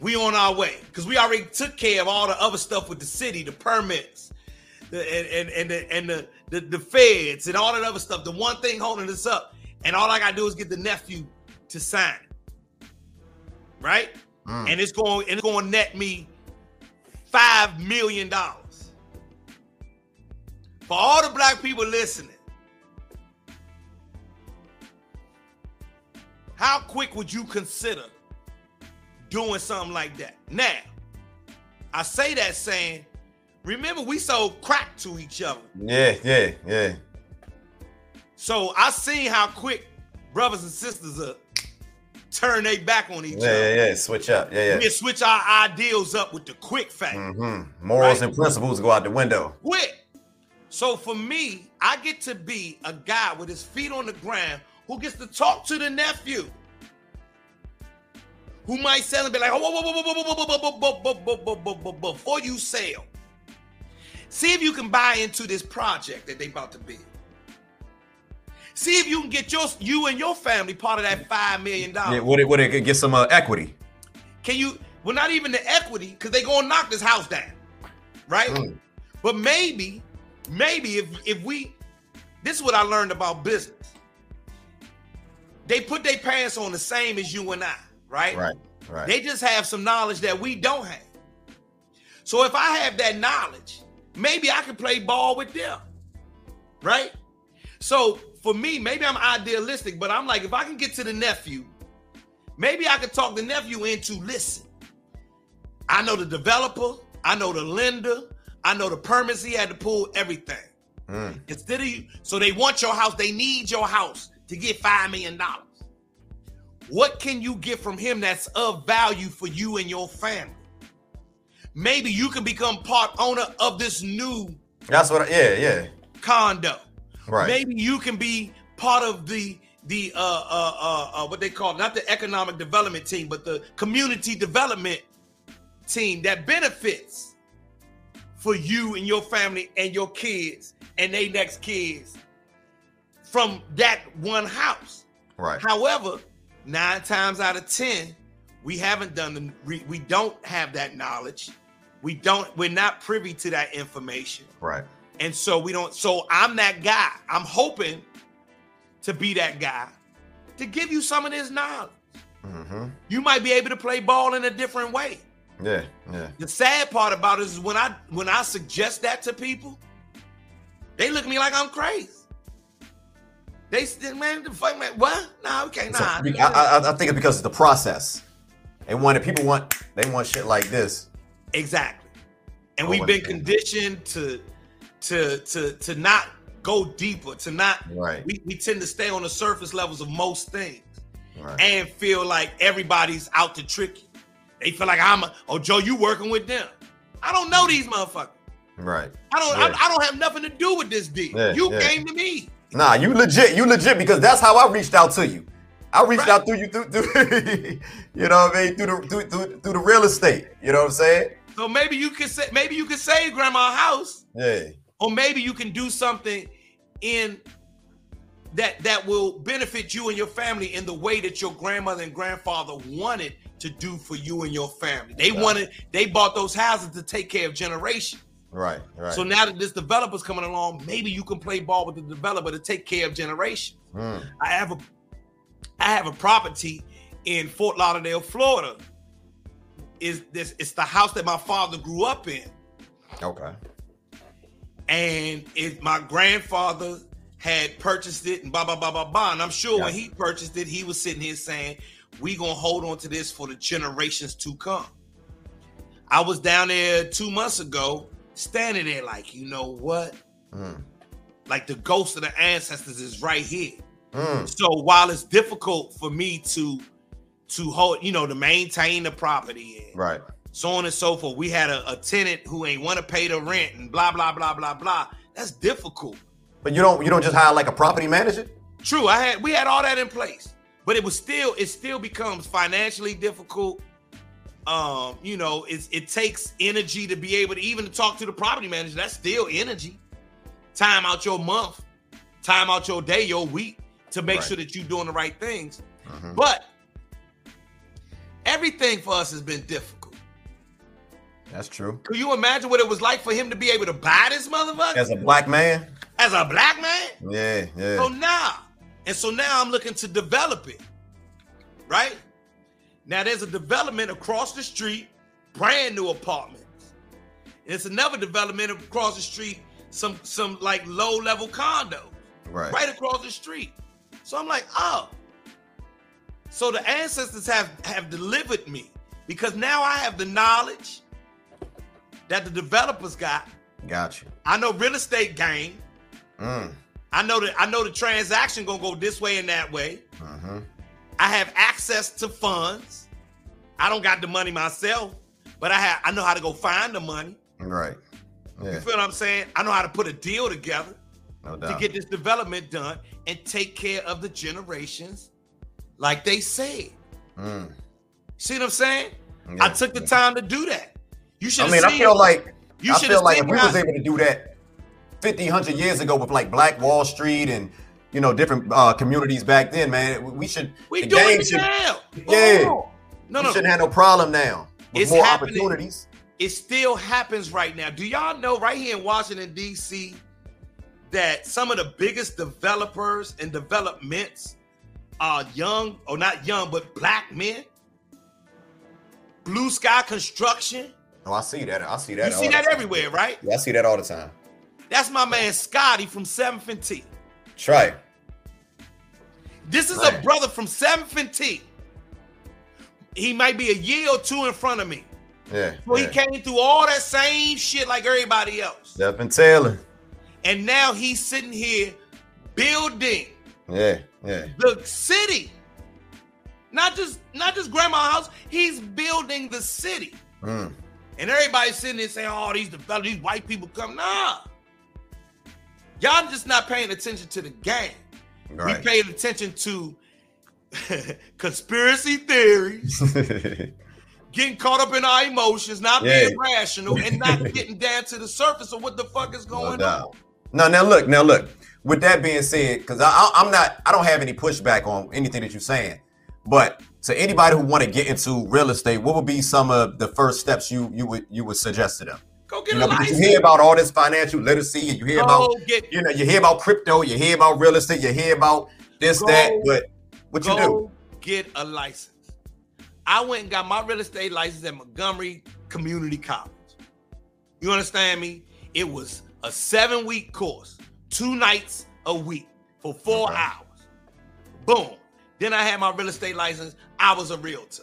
We on our way, because we already took care of all the other stuff with the city, the permits, the feds and all that other stuff. The one thing holding us up, and all I gotta do is get the nephew to sign it, right? And it's going to net me $5 million. For all the black people listening, how quick would you consider doing something like that? Now, I say that saying, remember we sold crack to each other. Yeah. So I seen how quick brothers and sisters are turn their back on each other. Yeah, switch up. Yeah. We switch our ideals up with the quick fact. Morals and principles go out the window. Quick. So for me, I get to be a guy with his feet on the ground who gets to talk to the nephew, who might sell and be like, oh, before you sell, see if you can buy into this project that they about to build. See if you can get you and your family part of that $5 million. Yeah, would it get some equity? Can you, well, not even the equity, because they're going to knock this house down, right? But maybe if we, this is what I learned about business. They put their pants on the same as you and I. Right. They just have some knowledge that we don't have. So if I have that knowledge, maybe I can play ball with them, right? So for me, maybe I'm idealistic, but I'm like, if I can get to the nephew, maybe I can talk the nephew into, listen, I know the developer, I know the lender, I know the permits he had to pull, everything. Instead of you, so they want your house, they need your house to get $5 million. What can you get from him that's of value for you and your family? Maybe you can become part owner of this new condo. Right. Maybe you can be part of the what they call, not the economic development team, but the community development team that benefits for you and your family and your kids and their next kids from that one house. Right. However, 9 times out of 10, we don't have that knowledge. We're not privy to that information. Right. And so we don't. So I'm that guy. I'm hoping to be that guy to give you some of this knowledge. You might be able to play ball in a different way. Yeah. The sad part about it is when I suggest that to people, they look at me like I'm crazy. They said, man, the fuck, man, what? No, okay, nah. I think it's because of the process. And when people want shit like this. Exactly. And we've been conditioned to not go deeper, to not, right. We tend to stay on the surface levels of most things, right, and feel like everybody's out to trick you. They feel like Joe, you working with them. I don't know these motherfuckers. Right. I don't have nothing to do with this deal. You came to me. Nah, you legit, because that's how I reached out to you. I reached out through you, through you know what I mean, through the real estate. You know what I'm saying? So maybe you can say, maybe you can save grandma's house. Yeah. Or maybe you can do something in that will benefit you and your family in the way that your grandmother and grandfather wanted to do for you and your family. They bought those houses to take care of generations. Right. So now that this developer's coming along, maybe you can play ball with the developer to take care of generations. I have a property in Fort Lauderdale, Florida. It's the house that my father grew up in. Okay. And my grandfather had purchased it and blah, blah, blah. And I'm sure when he purchased it, he was sitting here saying, we gonna hold on to this for the generations to come. I was down there 2 months ago, standing there like, you know what? Like the ghost of the ancestors is right here. So while it's difficult for me to hold, you know, to maintain the property, and right, so on and so forth, we had a tenant who ain't want to pay the rent and blah, blah, blah, blah, blah. That's difficult. But you don't just hire like a property manager? True, we had all that in place, but it still becomes financially difficult. You know, it takes energy to be able to even talk to the property manager. That's still energy. Time out your month, time out your day, your week to make sure that you're doing the right things. Mm-hmm. But everything for us has been difficult. That's true. Can you imagine what it was like for him to be able to buy this motherfucker? As a black man? As a black man? Yeah, yeah. So now I'm looking to develop it, right? Now there's a development across the street, brand new apartments. And it's another development across the street, some like low level condos, right across the street. So I'm like, oh, so the ancestors have delivered me, because now I have the knowledge that the developers got. Gotcha. I know real estate game. Mm. I know the transaction gonna go this way and that way. Mm-hmm. I have access to funds. I don't got the money myself, but I know how to go find the money. Right. Yeah. You feel what I'm saying? I know how to put a deal together to get this development done and take care of the generations, like they said. Mm. See what I'm saying? Yeah. I took the time to do that. You should. I feel like if we was able to do that 50, 100 years ago with like Black Wall Street and different communities back then, man, we should do it now. Yeah. No. We shouldn't have no problem now. With more opportunities. It still happens right now. Do y'all know right here in Washington, D.C., that some of the biggest developers and developments are young, or not young, but black men? Blue Sky Construction. Oh, I see that. You see that everywhere, right? Yeah, I see that all the time. That's my man Scotty from 7th and T. That's right. This is a brother from 7th and T. He might be a year or two in front of me. Yeah. So he came through all that same shit like everybody else. Stephen and Taylor. And now he's sitting here building. Yeah, yeah. The city. Not just grandma house. He's building the city. Mm. And everybody's sitting there saying, "Oh, these white people come." Nah. Y'all just not paying attention to the game. Right. We paid attention to conspiracy theories. Getting caught up in our emotions, not being rational, and not getting down to the surface of what the fuck is going on. No, now look. With that being said, because I don't have any pushback on anything that you're saying, but to anybody who want to get into real estate, what would be some of the first steps you would suggest to them? Go get a license. You hear about all this financial literacy, and you hear you hear about crypto, you hear about real estate, you hear about this, that, but what you do? Go get a license. I went and got my real estate license at Montgomery Community College. You understand me? It was a 7-week course, 2 nights a week for 4 hours. Boom. Then I had my real estate license. I was a realtor.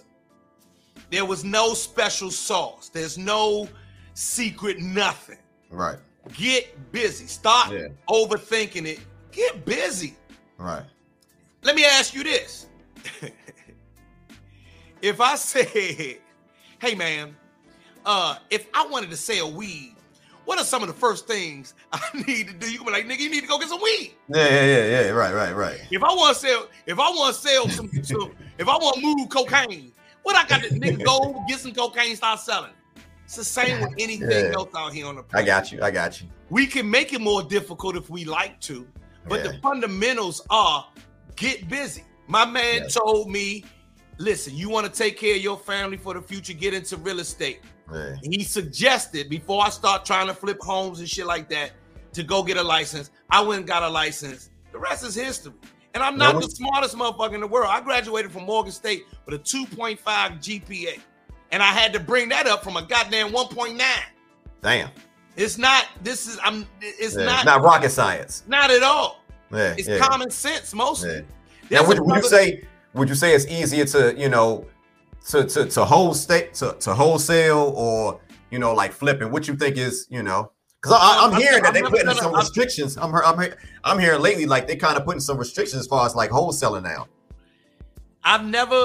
There was no special sauce. There's no secret nothing. Right. Get busy. Stop overthinking it. Get busy. Right. Let me ask you this. If I said, "Hey, man, if I wanted to sell weed, what are some of the first things I need to do?" You be like, "Nigga, you need to go get some weed." Yeah. Right. If I want to sell some, if I want to move cocaine, what I got to, nigga, go get some cocaine, start selling. It's the same with anything else out here on the planet. I got you. We can make it more difficult if we like to, but the fundamentals are get busy. My man told me, "Listen, you want to take care of your family for the future, get into real estate." Yeah. He suggested, before I start trying to flip homes and shit like that, to go get a license. I went and got a license. The rest is history. And I'm not the smartest motherfucker in the world. I graduated from Morgan State with a 2.5 GPA. And I had to bring that up from a goddamn 1.9. Damn. It's not rocket science. Not at all. Yeah, it's common sense mostly. Yeah. Now, would you say it's easier to wholesale or like flipping? What you think is because I'm hearing that they putting some restrictions. I'm hearing lately like they kind of putting some restrictions as far as like wholesaling now. I've never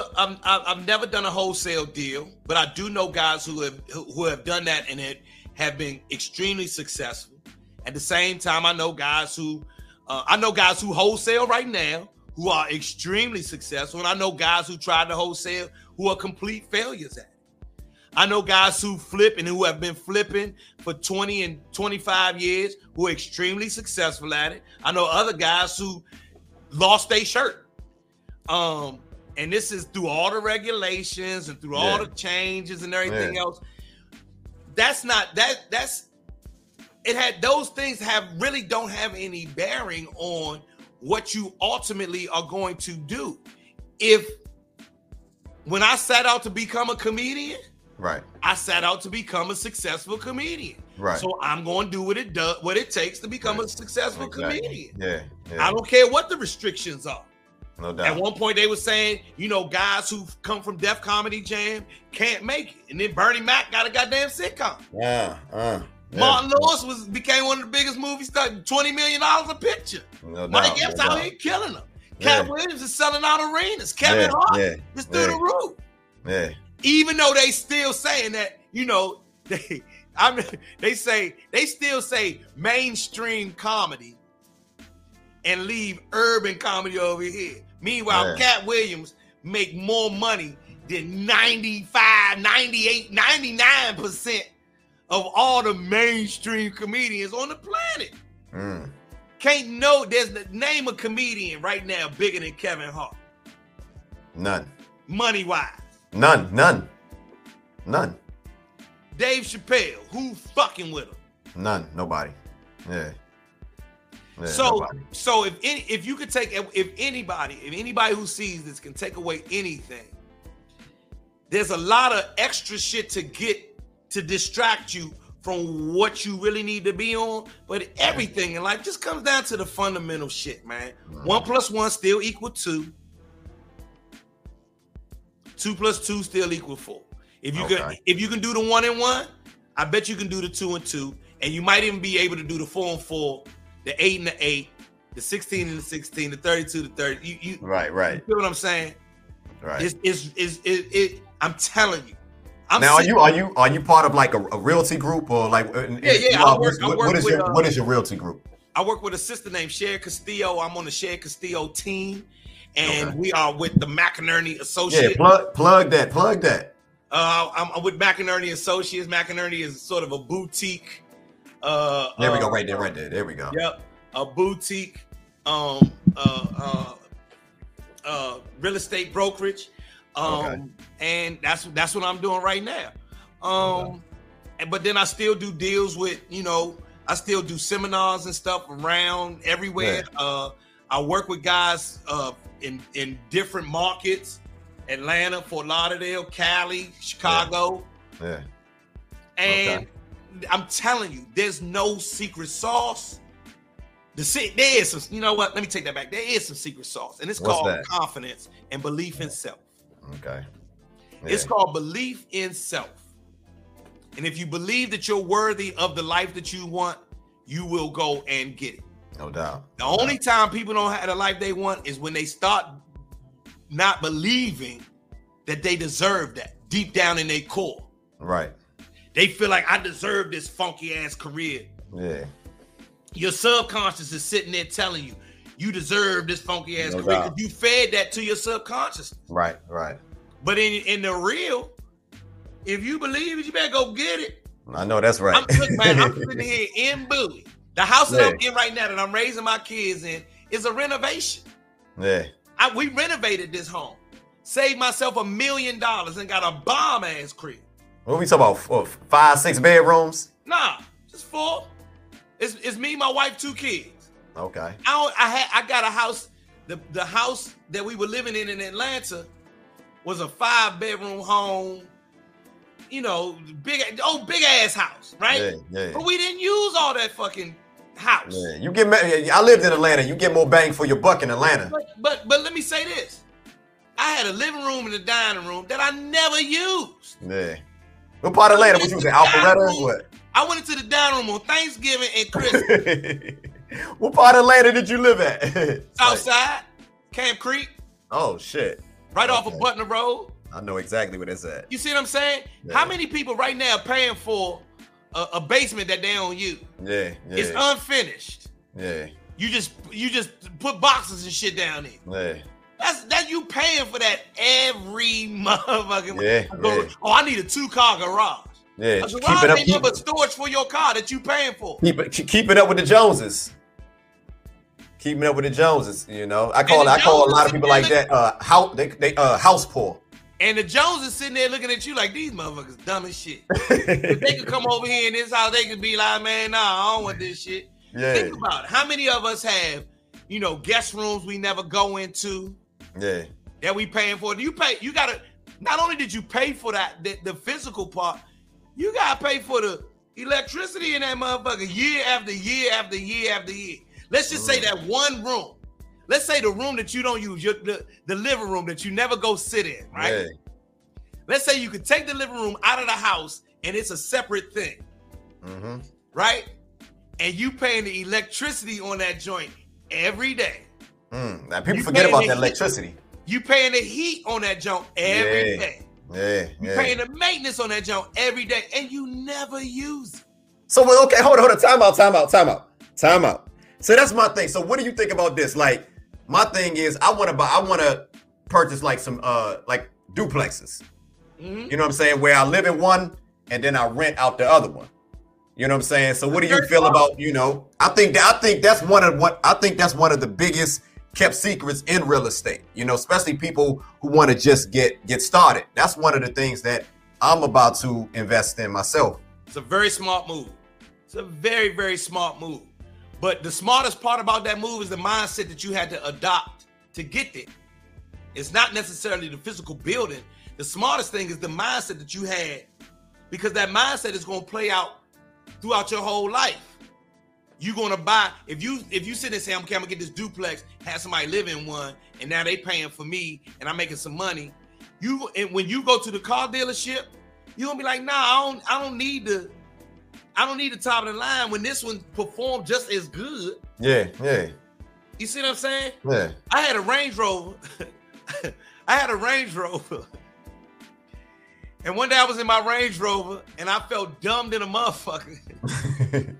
done a wholesale deal, but I do know guys who have done that and have been extremely successful. At the same time, I know guys who wholesale right now who are extremely successful, and I know guys who tried to wholesale who are complete failures at it. I know guys who flip and who have been flipping for 20 and 25 years who are extremely successful at it. I know other guys who lost their shirt. And this is through all the regulations and through all the changes and everything else. That's not that. That's it. Had those things have really don't have any bearing on what you ultimately are going to do. If when I set out to become a comedian, right, I set out to become a successful comedian. Right. So I'm going to do what it does, what it takes to become a successful comedian. Yeah. I don't care what the restrictions are. No doubt. At one point, they were saying, you know, guys who come from Def Comedy Jam can't make it. And then Bernie Mac got a goddamn sitcom. Martin Lewis became one of the biggest movie stars, $20 million a picture. No Mike Epps out here killing them. Cat Williams is selling out arenas. Kevin Hart is through the roof. Even though they still saying that, you know, they still say mainstream comedy and leave urban comedy over here. Meanwhile, Cat Williams make more money than 95, 98, 99% of all the mainstream comedians on the planet. Can't know, there's the name of comedian right now bigger than Kevin Hart. None. Money-wise. None. Dave Chappelle, who fucking with him? None, nobody. So if you could take, if anybody who sees this can take away anything, there's a lot of extra shit to get to distract you from what you really need to be on. But everything in life just comes down to the fundamental shit, man. 1 + 1 = 2. 2 + 2 = 4. If you can do the 1 and 1, I bet you can do the 2 and 2, and you might even be able to do the 4 and 4. The 8 and the 8, the 16 and the 16, the 32 to 30. You feel what I'm saying? Right. It's I'm telling you. Are you part of like a realty group or like? What is your realty group? I work with a sister named Cher Castillo. I'm on the Cher Castillo team, and we are with the McInerney Associates. Yeah, plug that. I'm with McInerney Associates. McInerney is sort of a boutique. There we go, right there. There we go. Yep, a boutique real estate brokerage, and that's what I'm doing right now. But then I still do deals with, you know, I still do seminars and stuff around everywhere. Yeah. I work with guys in different markets, Atlanta, Fort Lauderdale, Cali, Chicago, I'm telling you, there's no secret sauce. There is some, you know what? Let me take that back. There is some secret sauce, and it's called confidence and belief in self. Okay. Yeah. It's called belief in self. And if you believe that you're worthy of the life that you want, you will go and get it. No doubt. The only time people don't have the life they want is when they start not believing that they deserve that deep down in their core. Right. They feel like, I deserve this funky ass career. Yeah. Your subconscious is sitting there telling you, you deserve this funky ass career. Because you fed that to your subconscious. Right. But in the real, if you believe it, you better go get it. I know that's right. I'm sitting here in Bowie. The house that I'm in right now that I'm raising my kids in is a renovation. Yeah. We renovated this home. Saved myself $1 million and got a bomb ass crib. What we talking about? 5, 6 bedrooms? Nah, just 4. It's me, my wife, 2 kids. Okay. I got a house. The house that we were living in Atlanta was a 5-bedroom home. You know, big ass house, right? Yeah. But we didn't use all that fucking house. Yeah, I lived in Atlanta. You get more bang for your buck in Atlanta. But let me say this: I had a living room and a dining room that I never used. Yeah. What part of Atlanta was you in? Alpharetta or what? I went into the dining room on Thanksgiving and Christmas. What part of Atlanta did you live at? Southside, Camp Creek. Oh, shit. Right off of Butner Road. I know exactly where that's at. You see what I'm saying? Yeah. How many people right now are paying for a basement that they don't use? Yeah. It's unfinished. Yeah. You just put boxes and shit down there. Yeah. That's you paying for that every motherfucking month. Oh, I need a two-car garage. Yeah, a garage ain't nothing but storage for your car that you paying for. Keep it up with the Joneses. Keeping up with the Joneses, you know. I call a lot of people like that house poor. And the Joneses sitting there looking at you like these motherfuckers dumb as shit. If they could come over here in this house, they could be like, man, nah, I don't want this shit. Yeah. Think about it. How many of us have, you know, guest rooms we never go into? Yeah. That we paying for. Not only did you pay for that the physical part, you gotta pay for the electricity in that motherfucker year after year after year after year. Let's just say that one room. Let's say the room that you don't use, the living room that you never go sit in, right? Yeah. Let's say you could take the living room out of the house and it's a separate thing, right? And you paying the electricity on that joint every day. Now people forget about that electricity. You paying the heat on that joint every day. Yeah. You paying the maintenance on that joint every day, and you never use it. So okay, hold on, time out. So that's my thing. So what do you think about this? Like, my thing is I want to purchase like some like duplexes. You know what I'm saying? Where I live in one and then I rent out the other one. You know what I'm saying? So what do you feel about, you know, I think that's one of the biggest kept secrets in real estate, you know, especially people who want to just get started. That's one of the things that I'm about to invest in myself. It's a very smart move. It's a very, very smart move. But the smartest part about that move is the mindset that you had to adopt to get there. It's not necessarily the physical building. The smartest thing is the mindset that you had, because that mindset is going to play out throughout your whole life. You're going to buy. If you sit and say, I'm going to get this duplex, have somebody live in one, and now they paying for me and I'm making some money. And when you go to the car dealership, you're going to be like, nah, I don't need the top of the line when this one performed just as good. Yeah. You see what I'm saying? Yeah. I had a Range Rover. And one day I was in my Range Rover and I felt dumb than a motherfucker.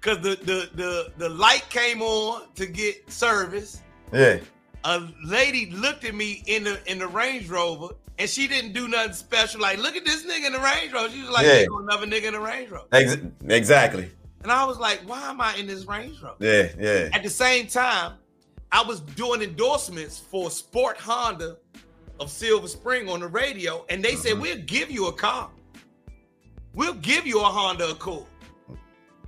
Cause the light came on to get service. Yeah. A lady looked at me in the Range Rover. And she didn't do nothing special. Like, look at this nigga in the Range Rover. She was like, there's another nigga in the Range Rover. Exactly. And I was like, why am I in this Range Rover? Yeah. At the same time, I was doing endorsements for Sport Honda of Silver Spring on the radio. And they said, we'll give you a car. We'll give you a Honda Accord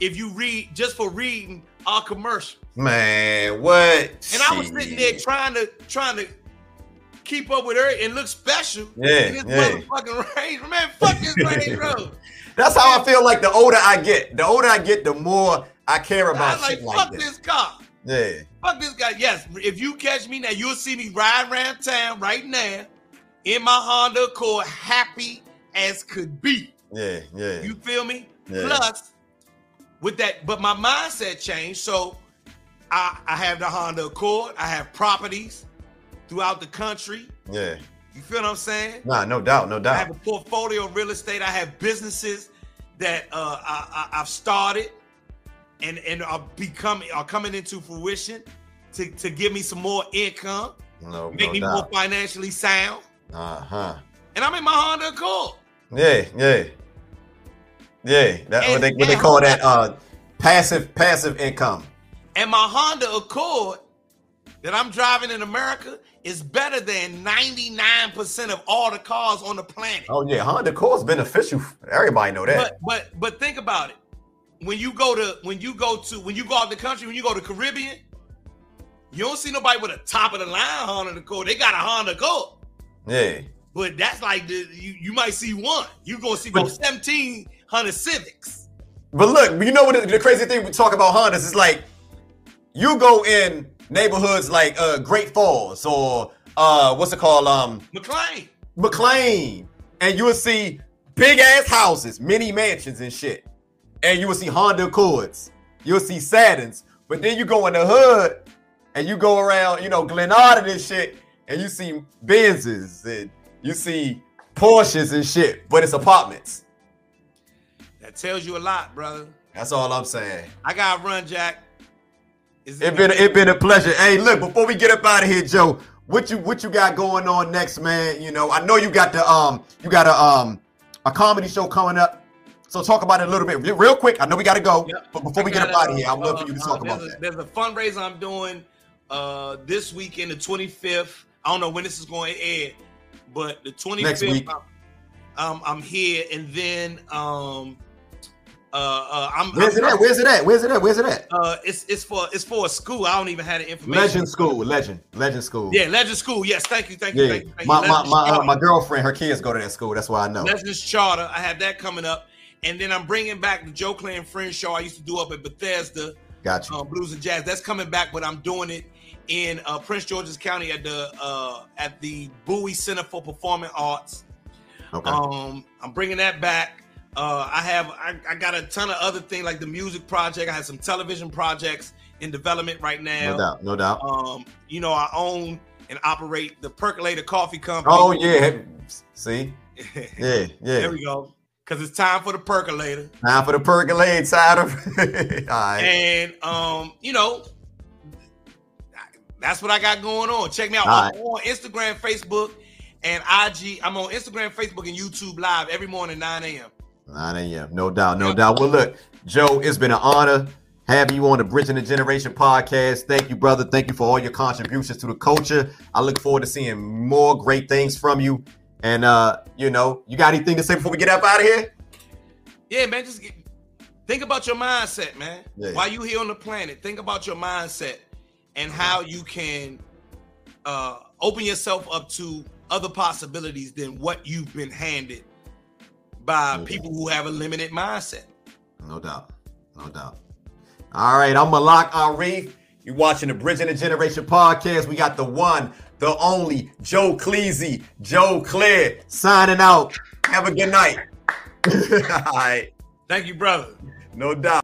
if you read, just for reading our commercial. Man, what? And I was sitting there trying to keep up with her and look special. Yeah. Motherfucking Range, man. Fuck this Range Rover. That's how I feel. Like the older I get, the more I care about shit like fuck this car. Yeah. Fuck this guy. Yes. If you catch me now, you'll see me riding around town right now in my Honda Accord, happy as could be. Yeah. You feel me? Yeah. Plus, with that, but my mindset changed. So I have the Honda Accord. I have properties throughout the country. Yeah. You feel what I'm saying? Nah, no doubt. I have a portfolio of real estate. I have businesses that I've started and are coming into fruition to give me some more income. Make me more financially sound. And I'm in my Honda Accord. Yeah. That's what they call passive income. And my Honda Accord that I'm driving in America is better than 99% of all the cars on the planet. Oh yeah, Honda Accord's beneficial. Everybody know that. But think about it. When you go out the country, when you go to Caribbean, you don't see nobody with a top of the line Honda Accord. They got a Honda Accord. Yeah. But that's like you might see one. You gonna see 1,700 Civics. But look, you know what the crazy thing we talk about Hondas is, like, you go in neighborhoods like Great Falls or what's it called? McLean. And you will see big ass houses, mini mansions and shit. And you will see Honda Accords. You'll see Saturns. But then you go in the hood and you go around, you know, Glenarden and shit, and you see Benzes and you see Porsches and shit, but it's apartments. That tells you a lot, brother. That's all I'm saying. I gotta run, Jack. It's been a pleasure. Hey, look, before we get up out of here, Joe, What you got going on next, man? You know, I know you got the a comedy show coming up. So talk about it a little bit real quick. I know we got to go, but before we get up out of here, I would love for you to talk about that. There's a fundraiser I'm doing this weekend, the 25th. I don't know when this is going to air, but the 25th next week. I'm here, and then Where's it at? It's for a school. I don't even have the information. Legend School. Yeah, Legend School. Yes, thank you. Thank my you. My girlfriend, her kids go to that school. That's why I know. Legends Charter. I have that coming up, and then I'm bringing back the Joe Clan Friends Show I used to do up at Bethesda. Gotcha. Blues and Jazz. That's coming back, but I'm doing it in Prince George's County at the Bowie Center for Performing Arts. Okay. I'm bringing that back. I got a ton of other things like the music project. I have some television projects in development right now. No doubt. You know, I own and operate the Percolator Coffee Company. Oh yeah, see, yeah. There we go. Because it's time for the percolator. Time for the percolator side of. All right. And you know, that's what I got going on. Check me out on Instagram, Facebook, and IG. I'm on Instagram, Facebook, and YouTube Live every morning 9 a.m. 9 a.m. No doubt. Well, look, Joe, it's been an honor having you on the Bridging the Generation podcast. Thank you, brother. Thank you for all your contributions to the culture. I look forward to seeing more great things from you. And, you know, you got anything to say before we get up out of here? Yeah, man, just think about your mindset, man. Yeah. While you here on the planet, think about your mindset and how you can open yourself up to other possibilities than what you've been handed by people who have a limited mindset. No doubt. All right, I'm Malak Arif. You're watching the Bridging the Generation podcast. We got the one, the only Joe Cleasy, Joe Clear, signing out. Have a good night. All right. Thank you, brother. No doubt.